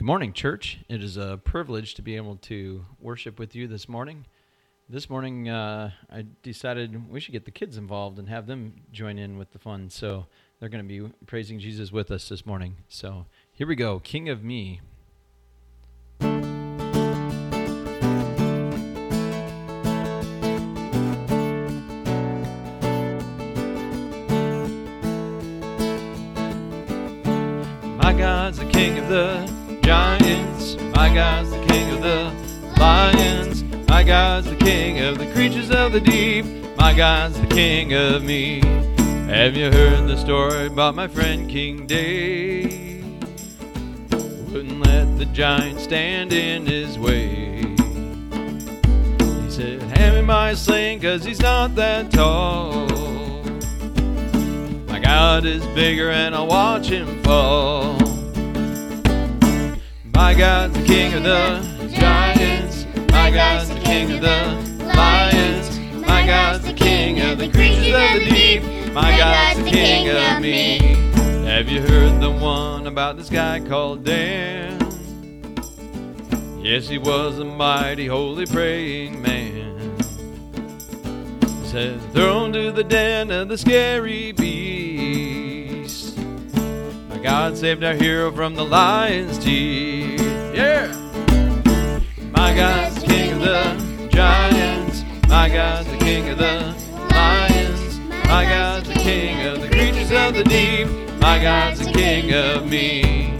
Good morning, church. It is a privilege to be able to worship with you this morning. I decided we should get the kids involved and have them join in with the fun. So they're going to be praising Jesus with us this morning. So here we go, King of Me. My God's the King of the Giants, my God's the King of the Lions, my God's the King of the creatures of the deep, my God's the King of me. Have you heard the story about my friend King David? Wouldn't let the giant stand in his way. He said, hand me my sling, 'cause he's not that tall. My God is bigger and I'll watch him fall. My God's the King of the Giants, my God's the King of the Lions, my God's the King of the creatures of the deep, my God's the King of me. Have you heard the one about this guy called Dan? Yes, he was a mighty holy praying man. He said, thrown to the den of the scary beast. God saved our hero from the lion's teeth. Yeah! My God's the King of the Giants. My God's the King of the Lions. My God's the King of the creatures of the deep. My God's the King of me.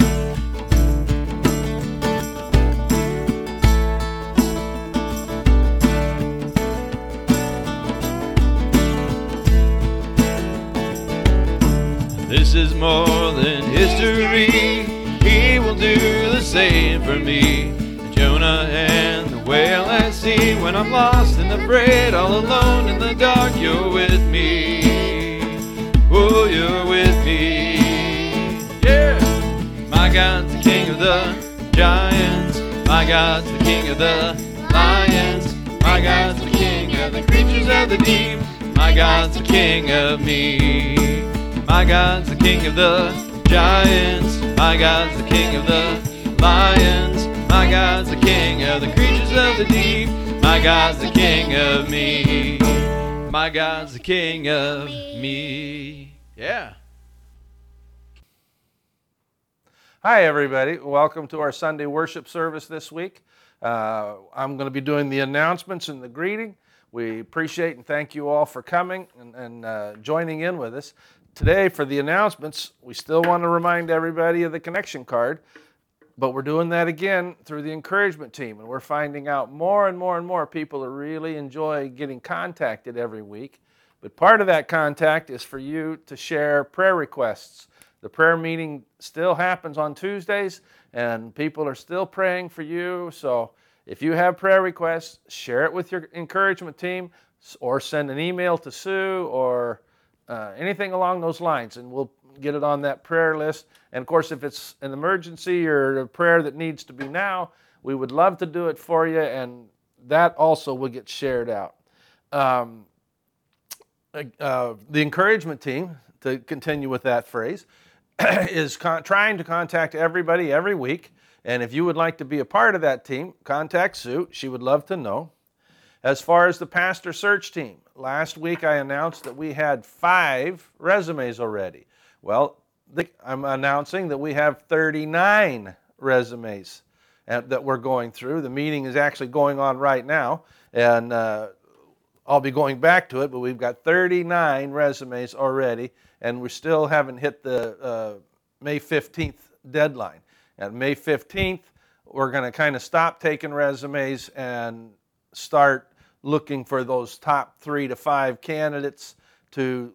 This is more than history, he will do the same for me. Jonah and the whale at sea, when I'm lost and afraid, all alone in the dark, you're with me. Oh, you're with me. Yeah! My God's the King of the Giants, my God's the King of the Lions, my God's the King of the creatures of the deep, my God's the King of me. My God's the King of the Giants, my God's the King of the Lions, my God's the King of the creatures of the deep, my God's the King of me, my God's the King of me. Yeah. Hi, everybody. Welcome to our Sunday worship service this week. I'm going to be doing the announcements and the greeting. We appreciate and thank you all for coming and joining in with us. Today, for the announcements, we still want to remind everybody of the connection card, but we're doing that again through the encouragement team, and we're finding out more and more people are really enjoy getting contacted every week. But part of that contact is for you to share prayer requests. The prayer meeting still happens on Tuesdays, and people are still praying for you, so if you have prayer requests, share it with your encouragement team, or send an email to Sue, or anything along those lines, and we'll get it on that prayer list. And of course, if it's an emergency or a prayer that needs to be now, we would love to do it for you, and that also will get shared out. The encouragement team, to continue with that phrase, is trying to contact everybody every week, and if you would like to be a part of that team, contact Sue. She would love to know. As far as the pastor search team, last week I announced that we had 5 resumes already. Well, I'm announcing that we have 39 resumes that we're going through. The meeting is actually going on right now, and I'll be going back to it, but we've got 39 resumes already, and we still haven't hit the May 15th deadline. At May 15th, we're going to kind of stop taking resumes and start looking for those top 3 to 5 candidates to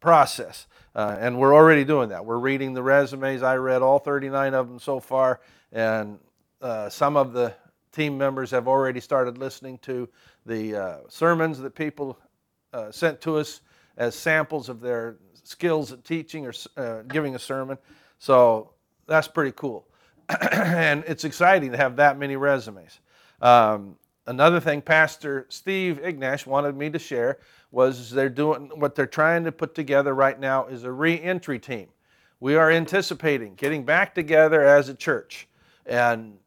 process. And we're already doing that. We're reading the resumes. I read all 39 of them so far, and some of the team members have already started listening to the sermons that people sent to us as samples of their skills at teaching or giving a sermon. So that's pretty cool. And it's exciting to have that many resumes. Another thing Pastor Steve Ignash wanted me to share was they're doing what they're trying to put together right now is a re-entry team. we are anticipating getting back together as a church. And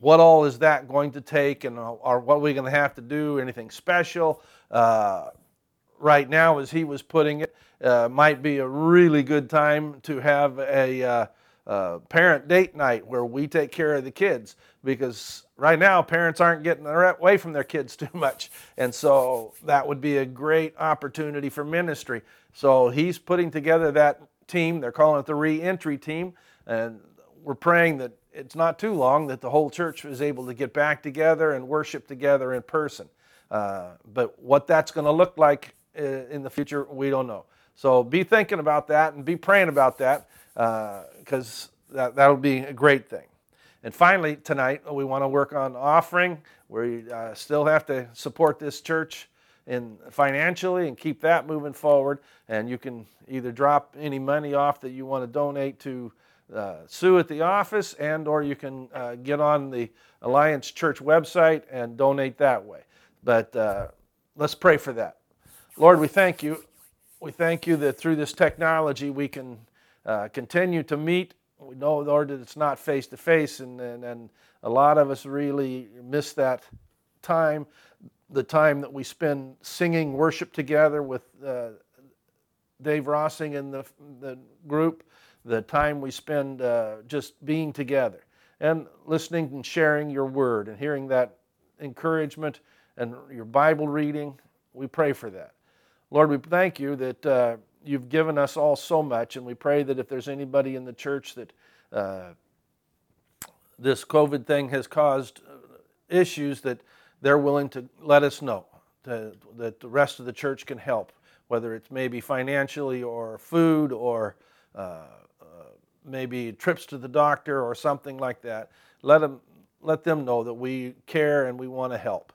what all is that going to take, and or what are we going to have to do, anything special? Right now, as he was putting it, might be a really good time to have a parent date night where we take care of the kids, because right now parents aren't getting away from their kids too much, and so that would be a great opportunity for ministry. So he's putting together that team. They're calling it the re-entry team, and we're praying that it's not too long that the whole church is able to get back together and worship together in person. But what that's going to look like in the future, we don't know. So be thinking about that and be praying about that, because that'll be a great thing. And finally, tonight, we want to work on offering. We still have to support this church financially and keep that moving forward. And you can either drop any money off that you want to donate to Sue at the office, and or you can get on the Alliance Church website and donate that way. But let's pray for that. Lord, we thank you. We thank you that through this technology we can continue to meet. We know, Lord, that it's not face-to-face, and a lot of us really miss that time, the time that we spend singing worship together with Dave Rossing and the group, the time we spend just being together and listening and sharing your word and hearing that encouragement and your Bible reading. We pray for that. Lord, we thank you that you've given us all so much, and we pray that if there's anybody in the church that this COVID thing has caused issues, that they're willing to let us know, that the rest of the church can help, whether it's maybe financially or food or maybe trips to the doctor or something like that. Let them know that we care and we want to help.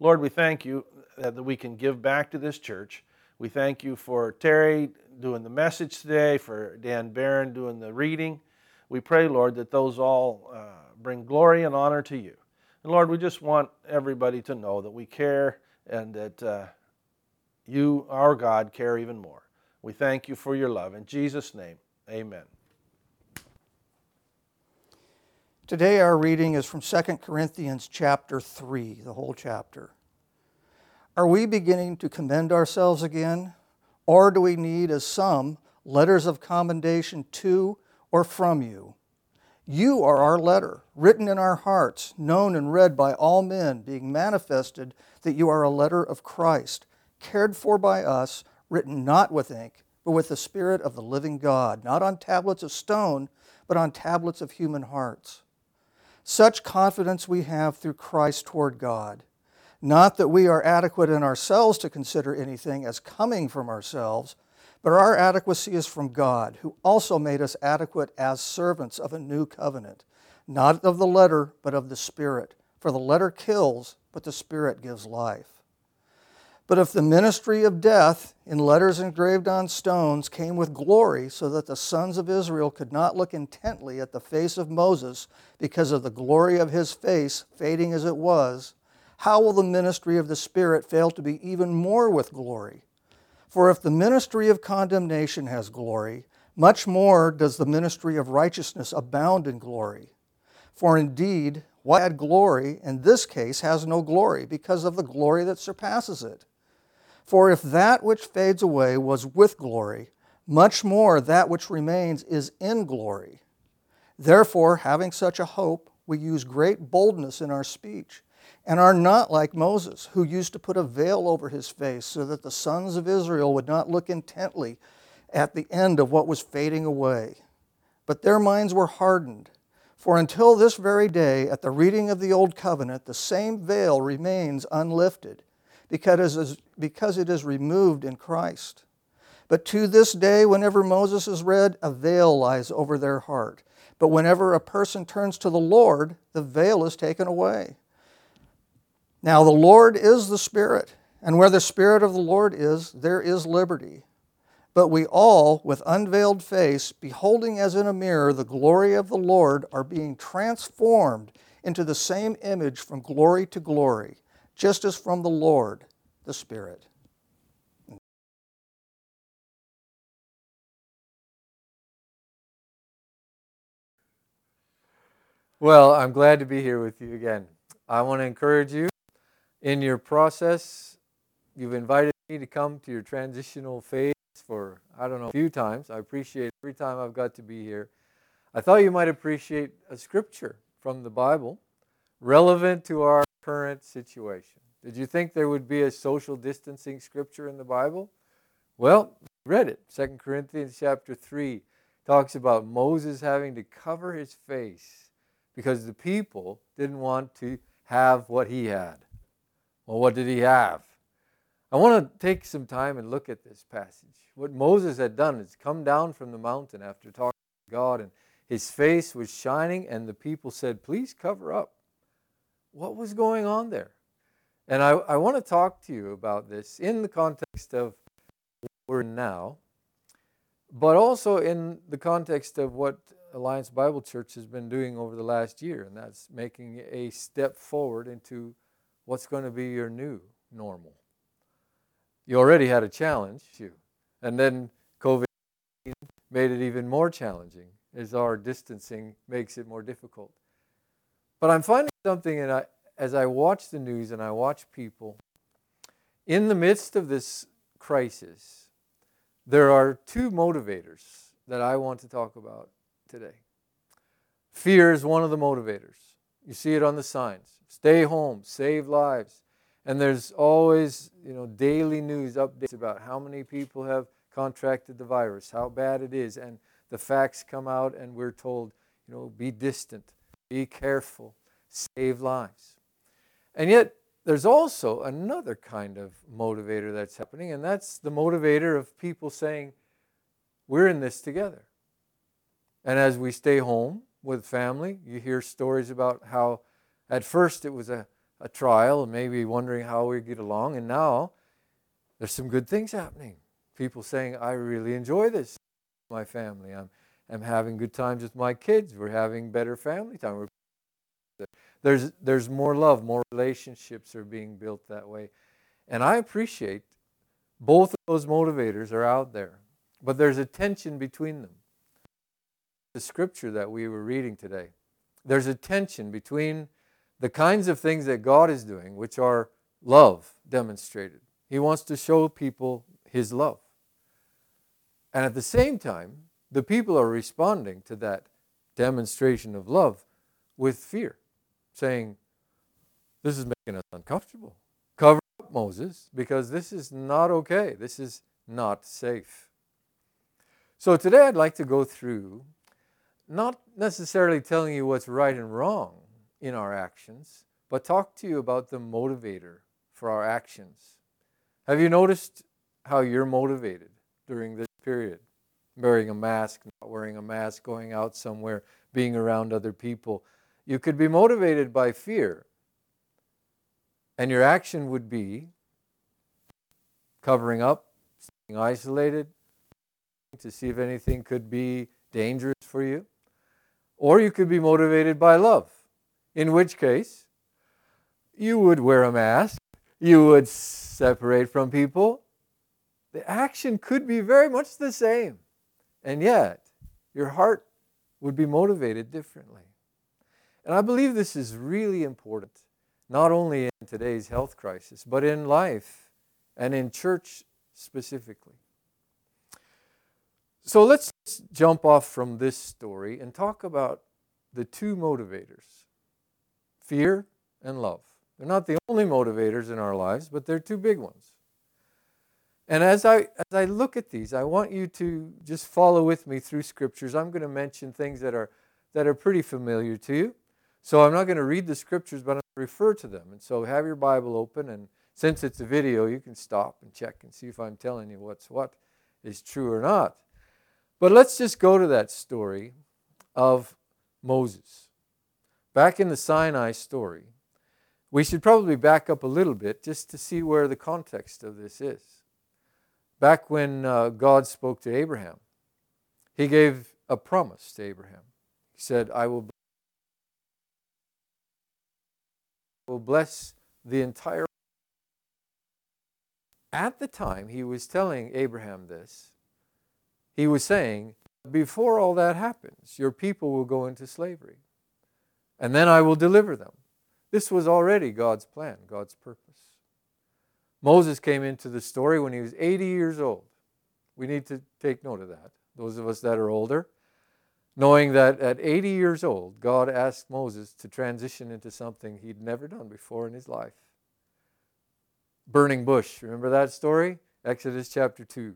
Lord, we thank you that we can give back to this church. We thank you for Terry doing the message today, for Dan Barron doing the reading. We pray, Lord, that those all bring glory and honor to you. And Lord, we just want everybody to know that we care and that you, our God, care even more. We thank you for your love. In Jesus' name, amen. Today our reading is from 2 Corinthians chapter 3, the whole chapter. Are we beginning to commend ourselves again? Or do we need, as some, letters of commendation to or from you? You are our letter, written in our hearts, known and read by all men, being manifested that you are a letter of Christ, cared for by us, written not with ink, but with the Spirit of the living God, not on tablets of stone, but on tablets of human hearts. Such confidence we have through Christ toward God. Not that we are adequate in ourselves to consider anything as coming from ourselves, but our adequacy is from God, who also made us adequate as servants of a new covenant, not of the letter, but of the Spirit. For the letter kills, but the Spirit gives life. But if the ministry of death, in letters engraved on stones, came with glory, so that the sons of Israel could not look intently at the face of Moses because of the glory of his face, fading as it was, how will the ministry of the Spirit fail to be even more with glory? For if the ministry of condemnation has glory, much more does the ministry of righteousness abound in glory. For indeed, what had glory in this case has no glory, because of the glory that surpasses it. For if that which fades away was with glory, much more that which remains is in glory. Therefore, having such a hope, we use great boldness in our speech, and are not like Moses, who used to put a veil over his face so that the sons of Israel would not look intently at the end of what was fading away. But their minds were hardened. For until this very day, at the reading of the Old Covenant, the same veil remains unlifted, because it is removed in Christ. But to this day, whenever Moses is read, a veil lies over their heart. But whenever a person turns to the Lord, the veil is taken away. Now the Lord is the Spirit, and where the Spirit of the Lord is, there is liberty. But we all, with unveiled face, beholding as in a mirror the glory of the Lord, are being transformed into the same image from glory to glory, just as from the Lord, the Spirit. Well, I'm glad to be here with you again. I want to encourage you in your process. You've invited me to come to your transitional phase for, I don't know, a few times. I appreciate every time I've got to be here. I thought you might appreciate a scripture from the Bible relevant to our current situation. Did you think there would be a social distancing scripture in the Bible? Well, we read it. 2 Corinthians chapter 3 talks about Moses having to cover his face because the people didn't want to have what he had. Well, what did he have? I want to take some time and look at this passage. What Moses had done is come down from the mountain after talking to God, and his face was shining, and the people said, please cover up. What was going on there? And I want to talk to you about this in the context of where we're now, but also in the context of what Alliance Bible Church has been doing over the last year, and that's making a step forward into what's going to be your new normal. You already had a challenge, and then COVID made it even more challenging as our distancing makes it more difficult. But I'm finding something, and as I watch the news and I watch people, in the midst of this crisis, there are two motivators that I want to talk about today. Fear is one of the motivators. You see it on the signs. Stay home, save lives. And there's always, daily news updates about how many people have contracted the virus, how bad it is, and the facts come out and we're told, be distant, be careful, save lives. And yet, there's also another kind of motivator that's happening, and that's the motivator of people saying, we're in this together. And as we stay home with family, you hear stories about how at first it was a trial and maybe wondering how we get along. And now there's some good things happening. People saying, I really enjoy this with my family. I'm having good times with my kids. We're having better family time. There's more love, more relationships are being built that way. And I appreciate both of those motivators are out there. But there's a tension between them. The scripture that we were reading today. There's a tension between the kinds of things that God is doing, which are love demonstrated. He wants to show people his love. And at the same time, the people are responding to that demonstration of love with fear, saying, this is making us uncomfortable. Cover up, Moses, because this is not okay. This is not safe. So today I'd like to go through, not necessarily telling you what's right and wrong in our actions, but talk to you about the motivator for our actions. Have you noticed how you're motivated during this period? Wearing a mask, not wearing a mask, going out somewhere, being around other people. You could be motivated by fear, and your action would be covering up, staying isolated, to see if anything could be dangerous for you. Or you could be motivated by love, in which case you would wear a mask, you would separate from people. The action could be very much the same, and yet your heart would be motivated differently. And I believe this is really important, not only in today's health crisis, but in life and in church specifically. So let's jump off from this story and talk about the two motivators, fear and love. They're not the only motivators in our lives, but they're two big ones. And as I look at these, I want you to just follow with me through scriptures. I'm going to mention things that are pretty familiar to you. So I'm not going to read the scriptures, but I'm going to refer to them. And so have your Bible open, and since it's a video, you can stop and check and see if I'm telling you what is true or not. But let's just go to that story of Moses. Back in the Sinai story, we should probably back up a little bit just to see where the context of this is. Back when God spoke to Abraham, he gave a promise to Abraham. He said, I will bless the entire world. At the time he was telling Abraham this, he was saying, before all that happens, your people will go into slavery. and then I will deliver them. This was already God's plan, God's purpose. Moses came into the story when he was 80 years old. We need to take note of that, those of us that are older, knowing that at 80 years old, God asked Moses to transition into something he'd never done before in his life. Burning bush, remember that story? Exodus chapter 2.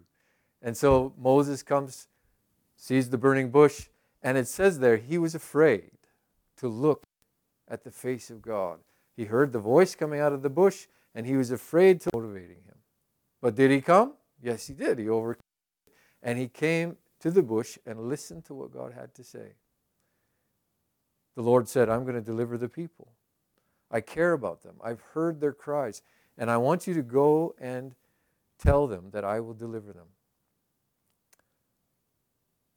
And so Moses comes, sees the burning bush, and it says there, he was afraid to look at the face of God. He heard the voice coming out of the bush, and he was afraid to motivating him. But did he come? Yes, he did. He overcame. And he came to the bush and listened to what God had to say. The Lord said, I'm going to deliver the people. I care about them. I've heard their cries. And I want you to go and tell them that I will deliver them.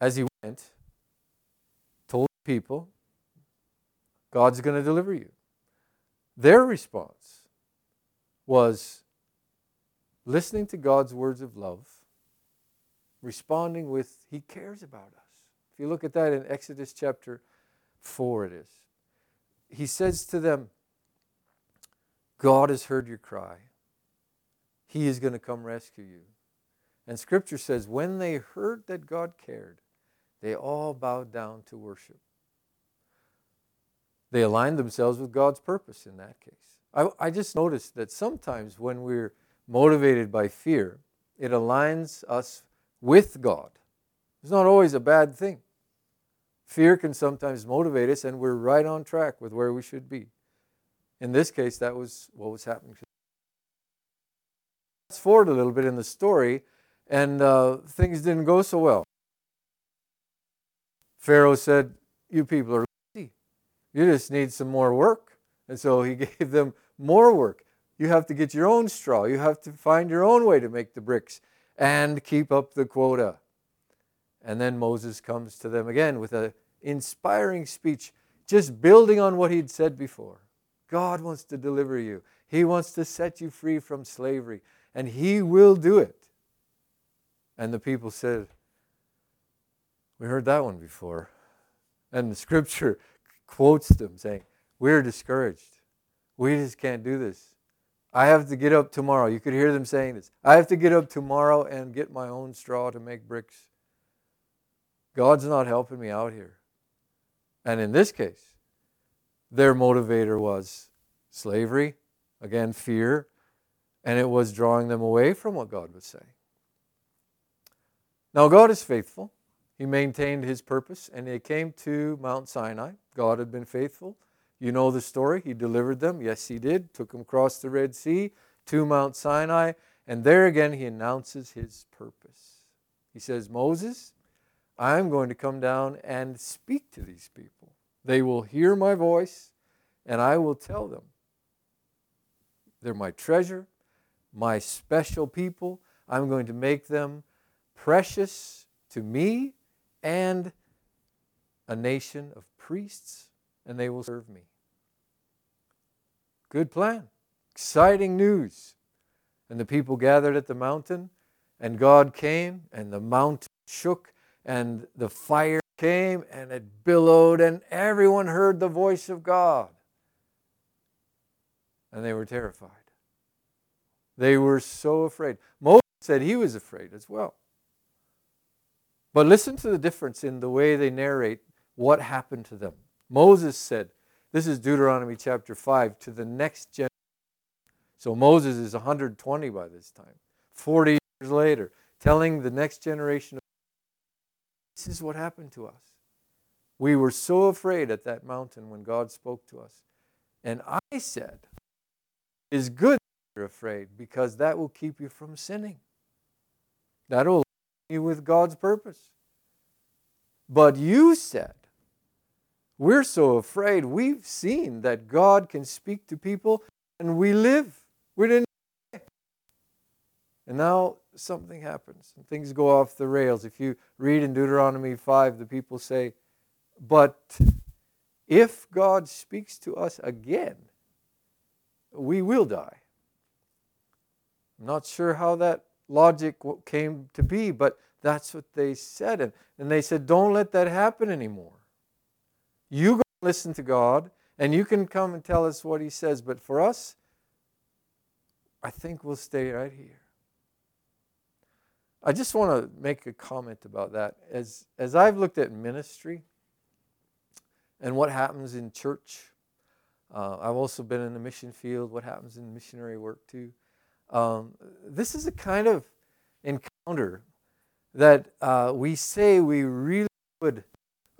As he went, told the people, God's going to deliver you. Their response was listening to God's words of love, responding with, He cares about us. If you look at that in Exodus chapter 4, it is. He says to them, God has heard your cry. He is going to come rescue you. And Scripture says, when they heard that God cared, they all bowed down to worship. They aligned themselves with God's purpose in that case. I just noticed that sometimes when we're motivated by fear, it aligns us with God. It's not always a bad thing. Fear can sometimes motivate us, and we're right on track with where we should be. In this case, that was what was happening. Fast forward a little bit in the story, and things didn't go so well. Pharaoh said, you people are lazy. You just need some more work. And so he gave them more work. You have to get your own straw. You have to find your own way to make the bricks and keep up the quota. And then Moses comes to them again with an inspiring speech, just building on what he'd said before. God wants to deliver you. He wants to set you free from slavery, and He will do it. And the people said, we heard that one before. And the Scripture quotes them saying, we're discouraged. We just can't do this. I have to get up tomorrow. You could hear them saying this. I have to get up tomorrow and get my own straw to make bricks. God's not helping me out here. And in this case, their motivator was slavery, again, fear, and it was drawing them away from what God was saying. Now, God is faithful. He maintained His purpose, and they came to Mount Sinai. God had been faithful. You know the story. He delivered them. Yes, He did. Took them across the Red Sea to Mount Sinai. And there again, He announces His purpose. He says, Moses, I'm going to come down and speak to these people. They will hear my voice, and I will tell them. They're my treasure, my special people. I'm going to make them precious to me and a nation of priests, and they will serve me. Good plan. Exciting news. And the people gathered at the mountain, and God came, and the mountain shook, and the fire came, and it billowed, and everyone heard the voice of God. And they were terrified. They were so afraid. Moses said he was afraid as well. But listen to the difference in the way they narrate what happened to them. Moses said, this is Deuteronomy chapter 5, to the next generation. So Moses is 120 by this time, 40 years later, telling the next generation, this is what happened to us. We were so afraid at that mountain when God spoke to us. And I said, it is good that you're afraid, because that will keep you from sinning. That will align you with God's purpose. But you said, we're so afraid. We've seen that God can speak to people, and we live. We didn't die. And now something happens, and things go off the rails. If you read in Deuteronomy 5, the people say, but if God speaks to us again, we will die. I'm not sure how that logic came to be, but that's what they said. And they said, don't let that happen anymore. You go listen to God, and you can come and tell us what He says. But for us, I think we'll stay right here. I just want to make a comment about that. As I've looked at ministry and what happens in church, I've also been in the mission field, what happens in missionary work too. This is a kind of encounter that we say we really would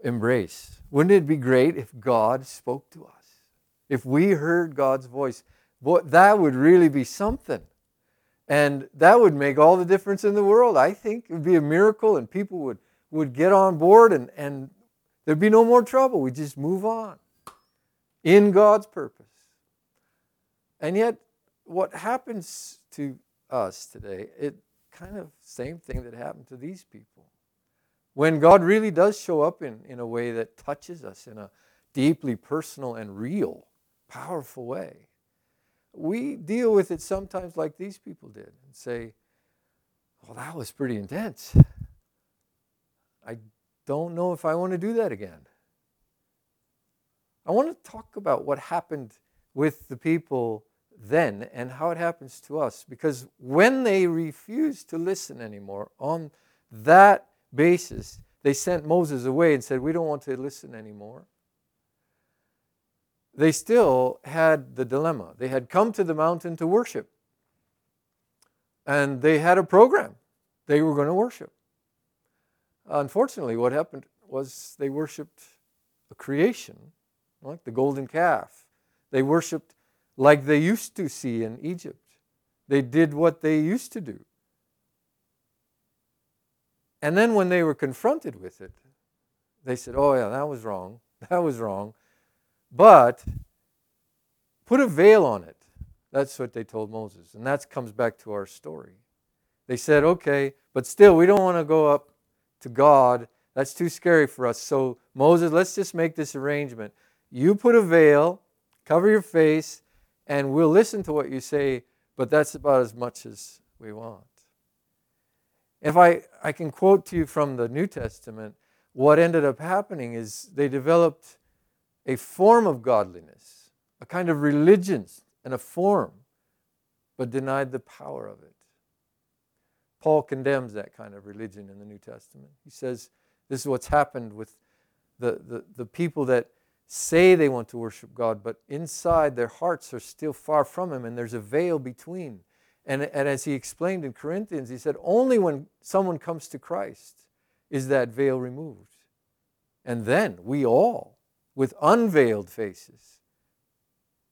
embrace. Wouldn't it be great if God spoke to us? If we heard God's voice, boy, that would really be something. And that would make all the difference in the world. I think it would be a miracle, and people would get on board, and there'd be no more trouble. We'd just move on in God's purpose. And yet, what happens to us today, it kind of same thing that happened to these people. When God really does show up in a way that touches us in a deeply personal and real, powerful way, we deal with it sometimes like these people did and say, well, that was pretty intense. I don't know if I want to do that again. I want to talk about what happened with the people then and how it happens to us, because when they refused to listen anymore on that basis, they sent Moses away and said, we don't want to listen anymore. They still had the dilemma. They had come to the mountain to worship, and they had a program. They were going to worship. Unfortunately, what happened was they worshiped a creation, like the golden calf. They worshiped like they used to see in Egypt. They did what they used to do. And then when they were confronted with it, they said, oh yeah, that was wrong. That was wrong. But put a veil on it. That's what they told Moses. And that comes back to our story. They said, okay, but still we don't want to go up to God. That's too scary for us. So Moses, let's just make this arrangement. You put a veil, cover your face, and we'll listen to what you say, but that's about as much as we want. If I can quote to you from the New Testament, what ended up happening is they developed a form of godliness, a kind of religion and a form, but denied the power of it. Paul condemns that kind of religion in the New Testament. He says this is what's happened with the people that say they want to worship God, but inside their hearts are still far from Him, and there's a veil between. And as he explained in Corinthians, he said, only when someone comes to Christ is that veil removed. And then we all, with unveiled faces,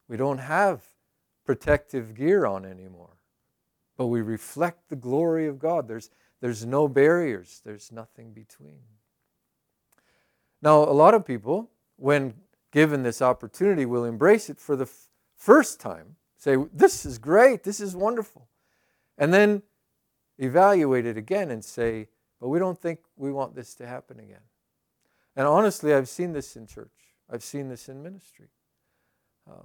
we don't have protective gear on anymore, but we reflect the glory of God. There's no barriers. There's nothing between. Now, a lot of people, when given this opportunity, will embrace it for the first time, say, this is great, this is wonderful, and then evaluate it again and say, but we don't think we want this to happen again. And honestly, I've seen this in church. I've seen this in ministry.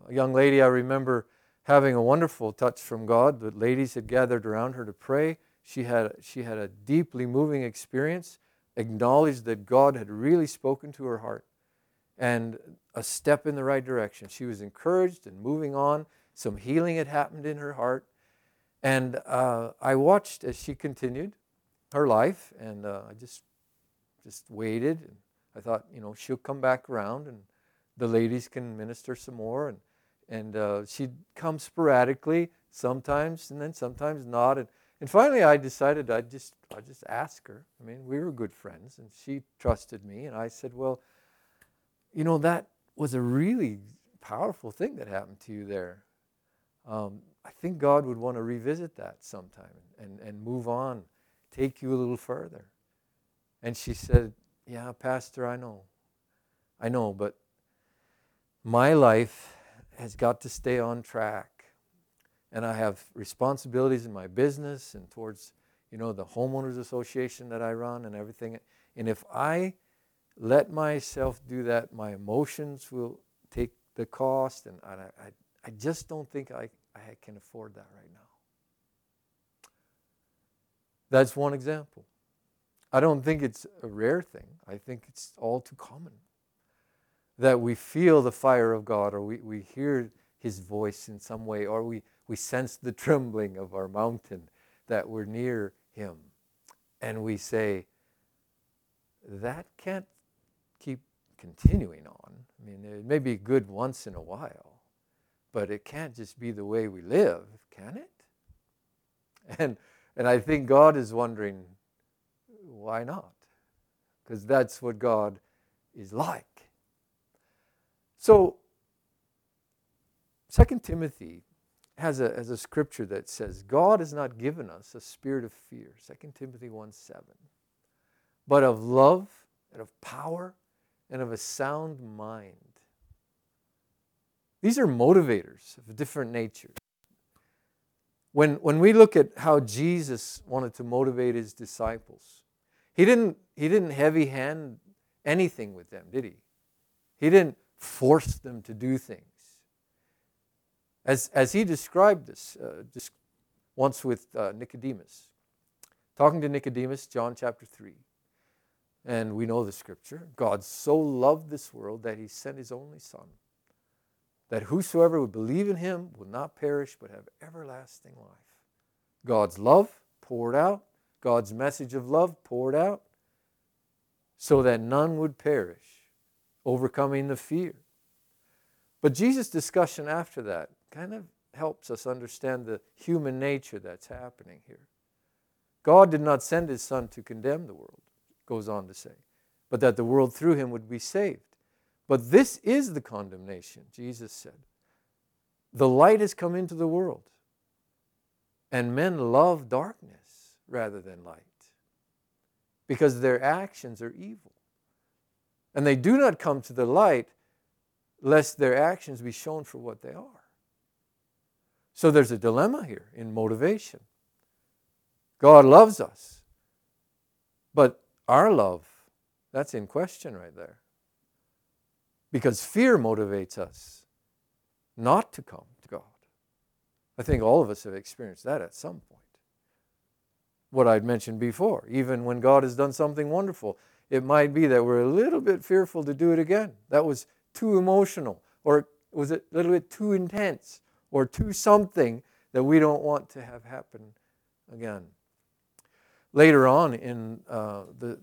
A young lady I remember having a wonderful touch from God. The ladies had gathered around her to pray. She had a deeply moving experience, acknowledged that God had really spoken to her heart, and a step in the right direction. She was encouraged and moving on. Some healing had happened in her heart. And I watched as she continued her life, and I just waited. And I thought, she'll come back around, and the ladies can minister some more. And she'd come sporadically sometimes, and then sometimes not. And finally, I decided I'd just ask her. I mean, we were good friends, and she trusted me. And I said, well, that was a really powerful thing that happened to you there. I think God would want to revisit that sometime and move on, take you a little further. And she said, yeah, Pastor, I know, but my life has got to stay on track. And I have responsibilities in my business and towards, the homeowners association that I run and everything. And if I let myself do that, my emotions will take the cost, and I just don't think I can afford that right now. That's one example. I don't think it's a rare thing. I think it's all too common. that we feel the fire of God, or we hear his voice in some way, or we sense the trembling of our mountain, that we're near him. And we say, that can't keep continuing on. I mean, it may be good once in a while, but it can't just be the way we live, can it? And I think God is wondering, why not? Because that's what God is like. So 2 Timothy has a scripture that says, God has not given us a spirit of fear, 2 Timothy 1:7, but of love and of power and of a sound mind. These are motivators of a different nature. When we look at how Jesus wanted to motivate his disciples, he didn't heavy hand anything with them, did he? He didn't force them to do things. As he described this once with Nicodemus, talking to Nicodemus, John chapter 3, and we know the scripture, God so loved this world that he sent his only Son, that whosoever would believe in him will not perish but have everlasting life. God's love poured out, God's message of love poured out, so that none would perish, overcoming the fear. But Jesus' discussion after that kind of helps us understand the human nature that's happening here. God did not send his Son to condemn the world, goes on to say, but that the world through him would be saved. But this is the condemnation, Jesus said. The light has come into the world, and men love darkness rather than light, because their actions are evil. And they do not come to the light, lest their actions be shown for what they are. So there's a dilemma here in motivation. God loves us, but our love, that's in question right there. Because fear motivates us not to come to God. I think all of us have experienced that at some point. What I'd mentioned before, even when God has done something wonderful, it might be that we're a little bit fearful to do it again. That was too emotional, or was it a little bit too intense, or too something that we don't want to have happen again. Later on in the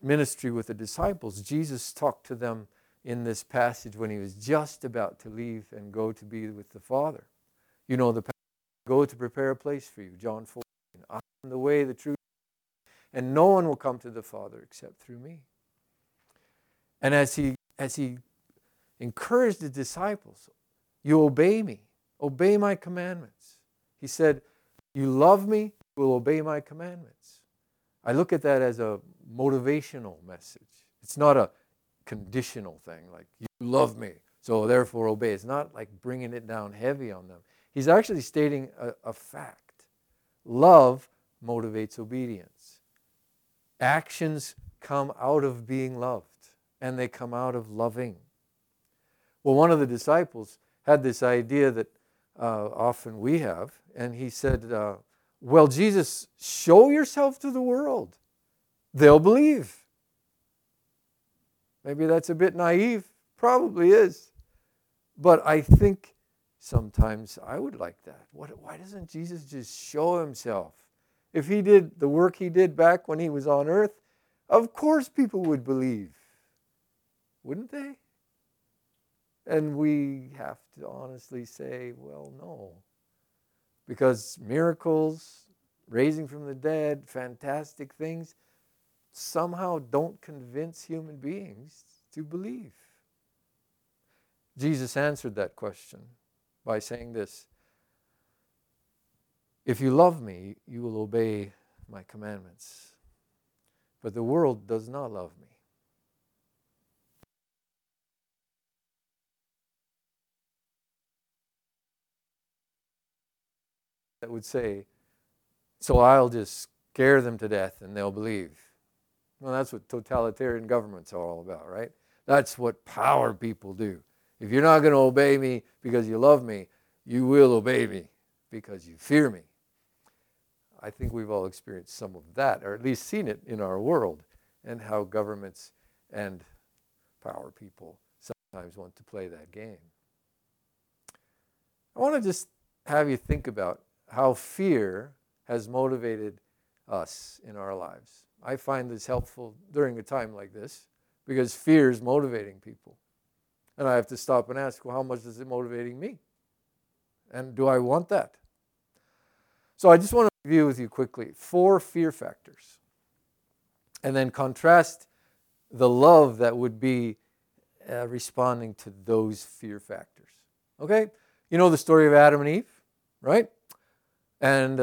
ministry with the disciples, Jesus talked to them in this passage when he was just about to leave and go to be with the Father. You know the passage, go to prepare a place for you, John 14. I am the way, the truth, and no one will come to the Father except through me. And as he encouraged the disciples, you obey me, obey my commandments. He said, you love me, you will obey my commandments. I look at that as a motivational message. It's not a conditional thing, like you love me, so therefore obey. It's not like bringing it down heavy on them. He's actually stating a fact. Love motivates obedience. Actions come out of being loved, and they come out of loving. Well, one of the disciples had this idea that often we have, and he said, well, Jesus, show yourself to the world. They'll believe. Maybe that's a bit naive. Probably is. But I think sometimes I would like that. Why doesn't Jesus just show himself? If he did the work he did back when he was on earth, of course people would believe. Wouldn't they? And we have to honestly say, well, no. Because miracles, raising from the dead, fantastic things, somehow don't convince human beings to believe. Jesus answered that question by saying this, if you love me, you will obey my commandments. But the world does not love me. That would say, so I'll just scare them to death and they'll believe. Well, that's what totalitarian governments are all about, right? That's what power people do. If you're not going to obey me because you love me, you will obey me because you fear me. I think we've all experienced some of that, or at least seen it in our world, and how governments and power people sometimes want to play that game. I want to just have you think about how fear has motivated us in our lives. I find this helpful during a time like this because fear is motivating people. And I have to stop and ask, well, how much is it motivating me? And do I want that? So I just want to review with you quickly 4 fear factors. And then contrast the love that would be responding to those fear factors. Okay? You know the story of Adam and Eve, right? And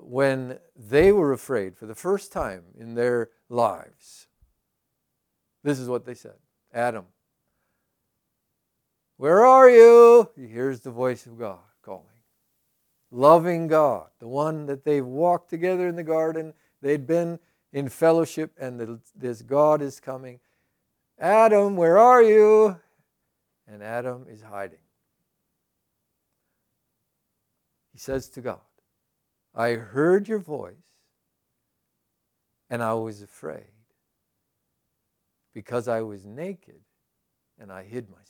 when they were afraid for the first time in their lives, this is what they said. Adam, where are you? He hears the voice of God calling. Loving God, the one that they walked together in the garden. They'd been in fellowship, and this God is coming. Adam, where are you? And Adam is hiding. He says to God, I heard your voice, and I was afraid because I was naked, and I hid myself.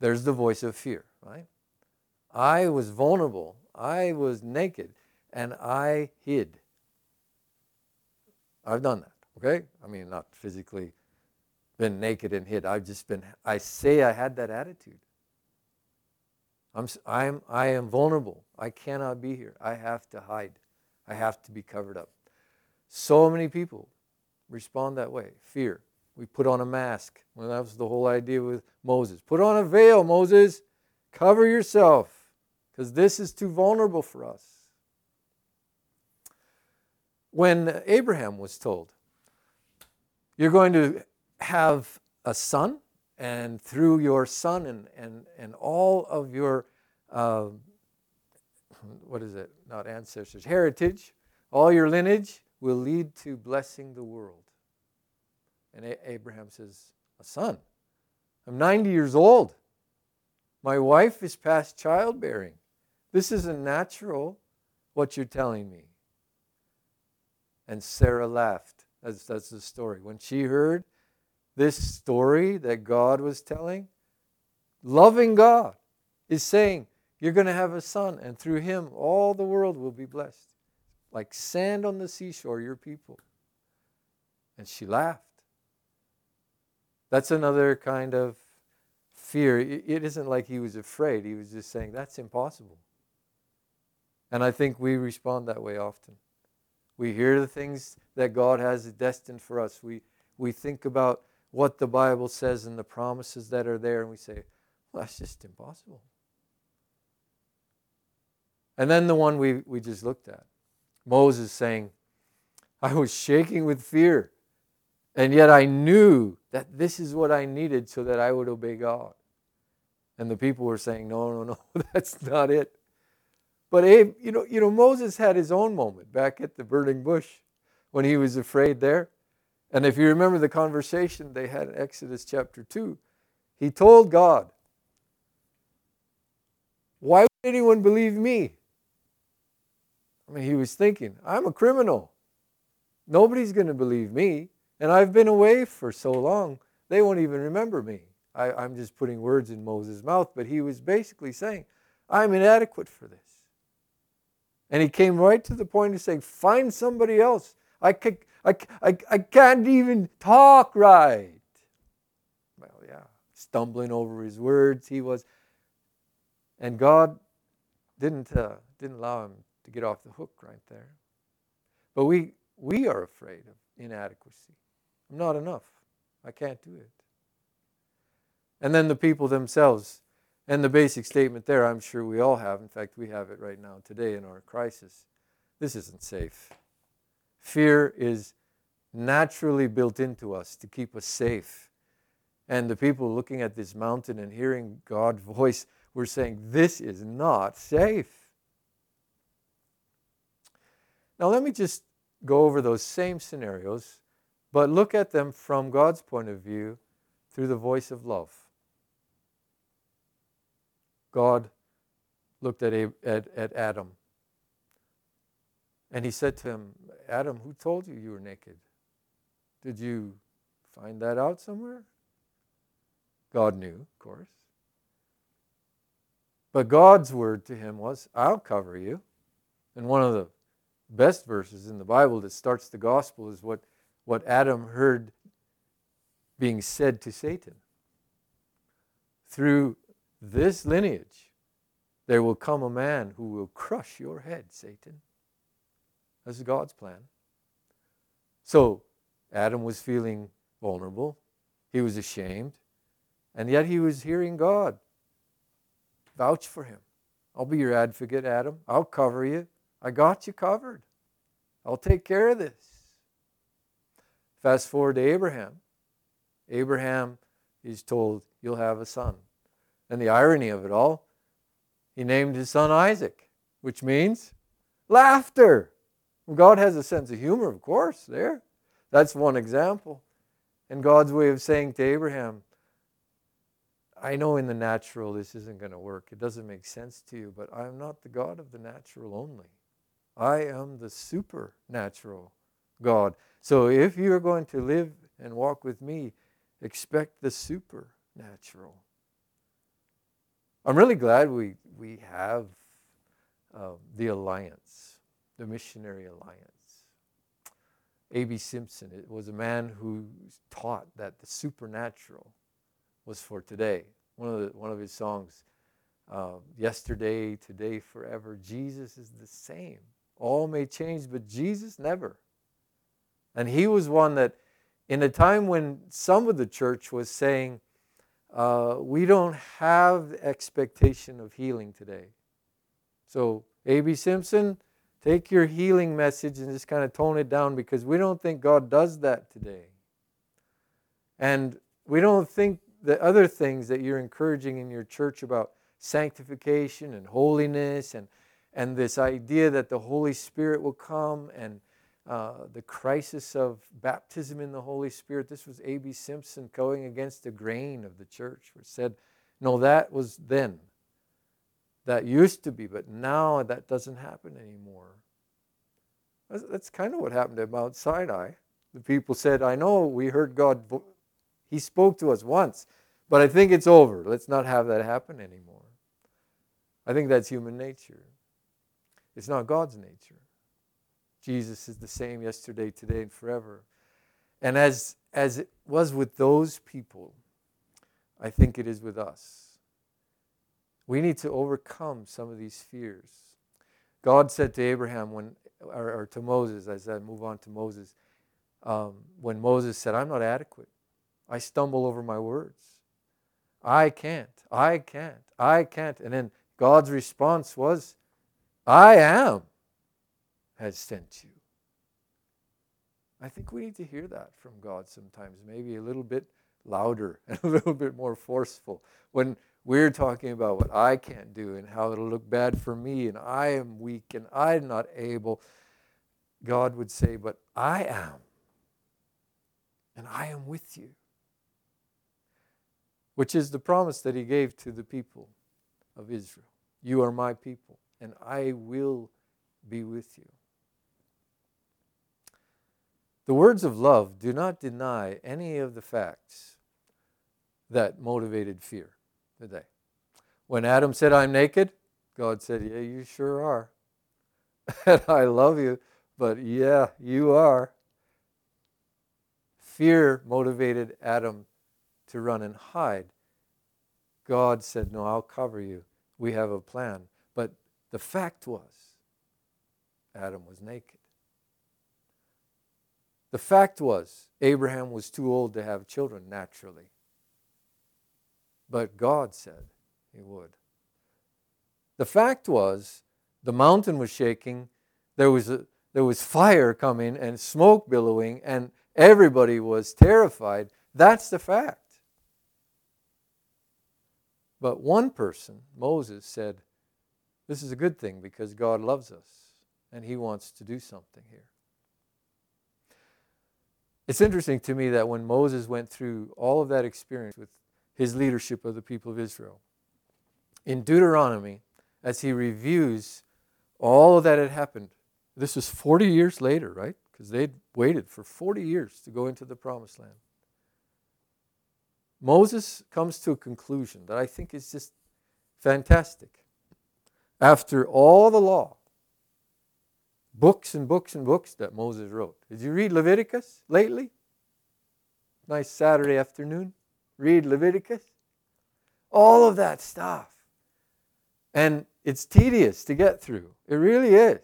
There's the voice of fear, right? I was vulnerable, I was naked, and I hid. I've done that, okay? I mean, not physically been naked and hid. I say I had that attitude. I am vulnerable. I cannot be here. I have to hide. I have to be covered up. So many people respond that way. Fear. We put on a mask. Well, that was the whole idea with Moses. Put on a veil, Moses. Cover yourself, because this is too vulnerable for us. When Abraham was told, you're going to have a son, and through your son and all of your, not ancestors, heritage, all your lineage will lead to blessing the world. And Abraham says, a son? I'm 90 years old. My wife is past childbearing. This isn't natural, what you're telling me. And Sarah laughed. That's the story. When she heard this story that God was telling, loving God is saying, you're going to have a son, and through him all the world will be blessed. Like sand on the seashore, your people. And she laughed. That's another kind of fear. It isn't like he was afraid. He was just saying, that's impossible. And I think we respond that way often. We hear the things that God has destined for us. We think about what the Bible says and the promises that are there, and we say, well, that's just impossible. And then the one we just looked at, Moses saying, I was shaking with fear, and yet I knew that this is what I needed so that I would obey God. And the people were saying, no, that's not it. But Abe, you know, Moses had his own moment back at the burning bush when he was afraid there. And if you remember the conversation they had in Exodus chapter 2, he told God, why would anyone believe me? I mean, he was thinking, I'm a criminal. Nobody's going to believe me. And I've been away for so long, they won't even remember me. I'm just putting words in Moses' mouth, but he was basically saying, I'm inadequate for this. And he came right to the point of saying, find somebody else. I can't even talk right. Well, yeah, stumbling over his words, he was. And God didn't allow him to get off the hook right there. But we are afraid of inadequacy. I'm not enough. I can't do it. And then the people themselves, and the basic statement there, I'm sure we all have. In fact, we have it right now today in our crisis. This isn't safe. Fear is naturally built into us to keep us safe. And the people looking at this mountain and hearing God's voice were saying, this is not safe. Now let me just go over those same scenarios, but look at them from God's point of view through the voice of love. God looked at Adam, and he said to him, Adam, who told you you were naked? Did you find that out somewhere? God knew, of course. But God's word to him was, I'll cover you. And one of the best verses in the Bible that starts the gospel is what Adam heard being said to Satan. Through this lineage, there will come a man who will crush your head, Satan. This is God's plan. So Adam was feeling vulnerable. He was ashamed. And yet he was hearing God vouch for him. I'll be your advocate, Adam. I'll cover you. I got you covered. I'll take care of this. Fast forward to Abraham. Abraham is told, you'll have a son. And the irony of it all, he named his son Isaac, which means laughter. Well, God has a sense of humor, of course, there. That's one example. And God's way of saying to Abraham, I know in the natural this isn't going to work. It doesn't make sense to you, but I'm not the God of the natural only. I am the supernatural God. So if you're going to live and walk with me, expect the supernatural. I'm really glad we have the Alliance, the Missionary Alliance. A.B. Simpson, it was a man who taught that the supernatural was for today. One of his songs, yesterday, today, forever, Jesus is the same. All may change, but Jesus never. And he was one that, in a time when some of the church was saying, we don't have expectation of healing today. So A.B. Simpson, take your healing message and just kind of tone it down because we don't think God does that today. And we don't think the other things that you're encouraging in your church about sanctification and holiness and this idea that the Holy Spirit will come and the crisis of baptism in the Holy Spirit. This was A.B. Simpson going against the grain of the church, which said, no, that was then. That used to be, but now that doesn't happen anymore. That's kind of what happened at Mount Sinai. The people said, I know we heard God. He spoke to us once, but I think it's over. Let's not have that happen anymore. I think that's human nature. It's not God's nature. Jesus is the same yesterday, today, and forever. And as it was with those people, I think it is with us. We need to overcome some of these fears. God said to Abraham, or to Moses, as I move on to Moses, when Moses said, I'm not adequate. I stumble over my words. I can't. And then God's response was, I am. Has sent you. I think we need to hear that from God sometimes, maybe a little bit louder and a little bit more forceful when we're talking about what I can't do and how it'll look bad for me and I am weak and I'm not able. God would say, but I am, and I am with you, which is the promise that he gave to the people of Israel. You are my people, and I will be with you. The words of love do not deny any of the facts that motivated fear today. When Adam said, I'm naked, God said, yeah, you sure are. And I love you, but yeah, you are. Fear motivated Adam to run and hide. God said, no, I'll cover you. We have a plan. But the fact was, Adam was naked. The fact was, Abraham was too old to have children naturally. But God said he would. The fact was, the mountain was shaking, there was fire coming and smoke billowing, and everybody was terrified. That's the fact. But one person, Moses, said, this is a good thing because God loves us and he wants to do something here. It's interesting to me that when Moses went through all of that experience with his leadership of the people of Israel, in Deuteronomy, as he reviews all that had happened, this was 40 years later, right? Because they'd waited for 40 years to go into the promised land. Moses comes to a conclusion that I think is just fantastic. After all the law, books and books and books that Moses wrote. Did you read Leviticus lately? Nice Saturday afternoon. Read Leviticus. All of that stuff. And it's tedious to get through. It really is.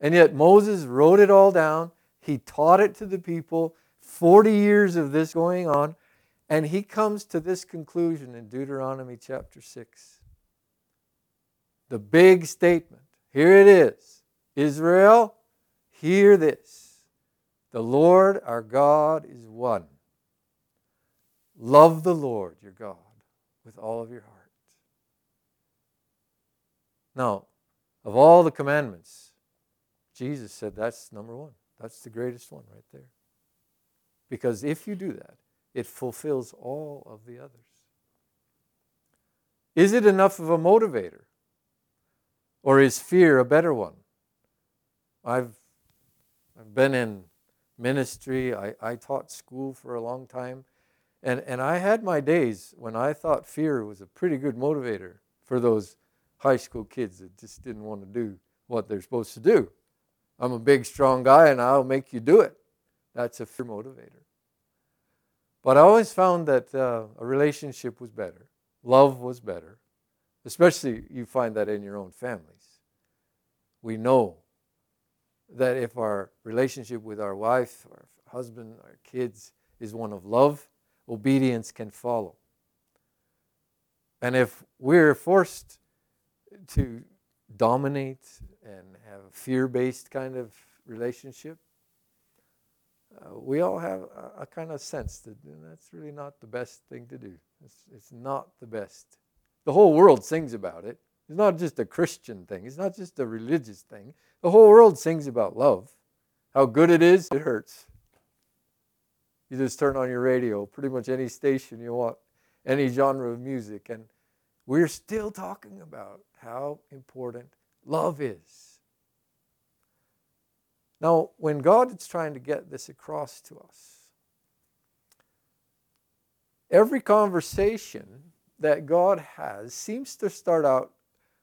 And yet Moses wrote it all down. He taught it to the people. 40 years of this going on. And he comes to this conclusion in Deuteronomy chapter 6. The big statement. Here it is. Israel, hear this. The Lord our God is one. Love the Lord your God with all of your heart. Now, of all the commandments, Jesus said that's number one. That's the greatest one right there. Because if you do that, it fulfills all of the others. Is it enough of a motivator? Or is fear a better one? I've been in ministry. I taught school for a long time. And I had my days when I thought fear was a pretty good motivator for those high school kids that just didn't want to do what they're supposed to do. I'm a big, strong guy, and I'll make you do it. That's a fear motivator. But I always found that a relationship was better. Love was better. Especially you find that in your own families. We know that if our relationship with our wife, our husband, our kids is one of love, obedience can follow. And if we're forced to dominate and have a fear-based kind of relationship, we all have a kind of sense that that's really not the best thing to do. It's not the best. The whole world sings about it. It's not just a Christian thing. It's not just a religious thing. The whole world sings about love. How good it is, it hurts. You just turn on your radio, pretty much any station you want, any genre of music, and we're still talking about how important love is. Now, when God is trying to get this across to us, every conversation that God has seems to start out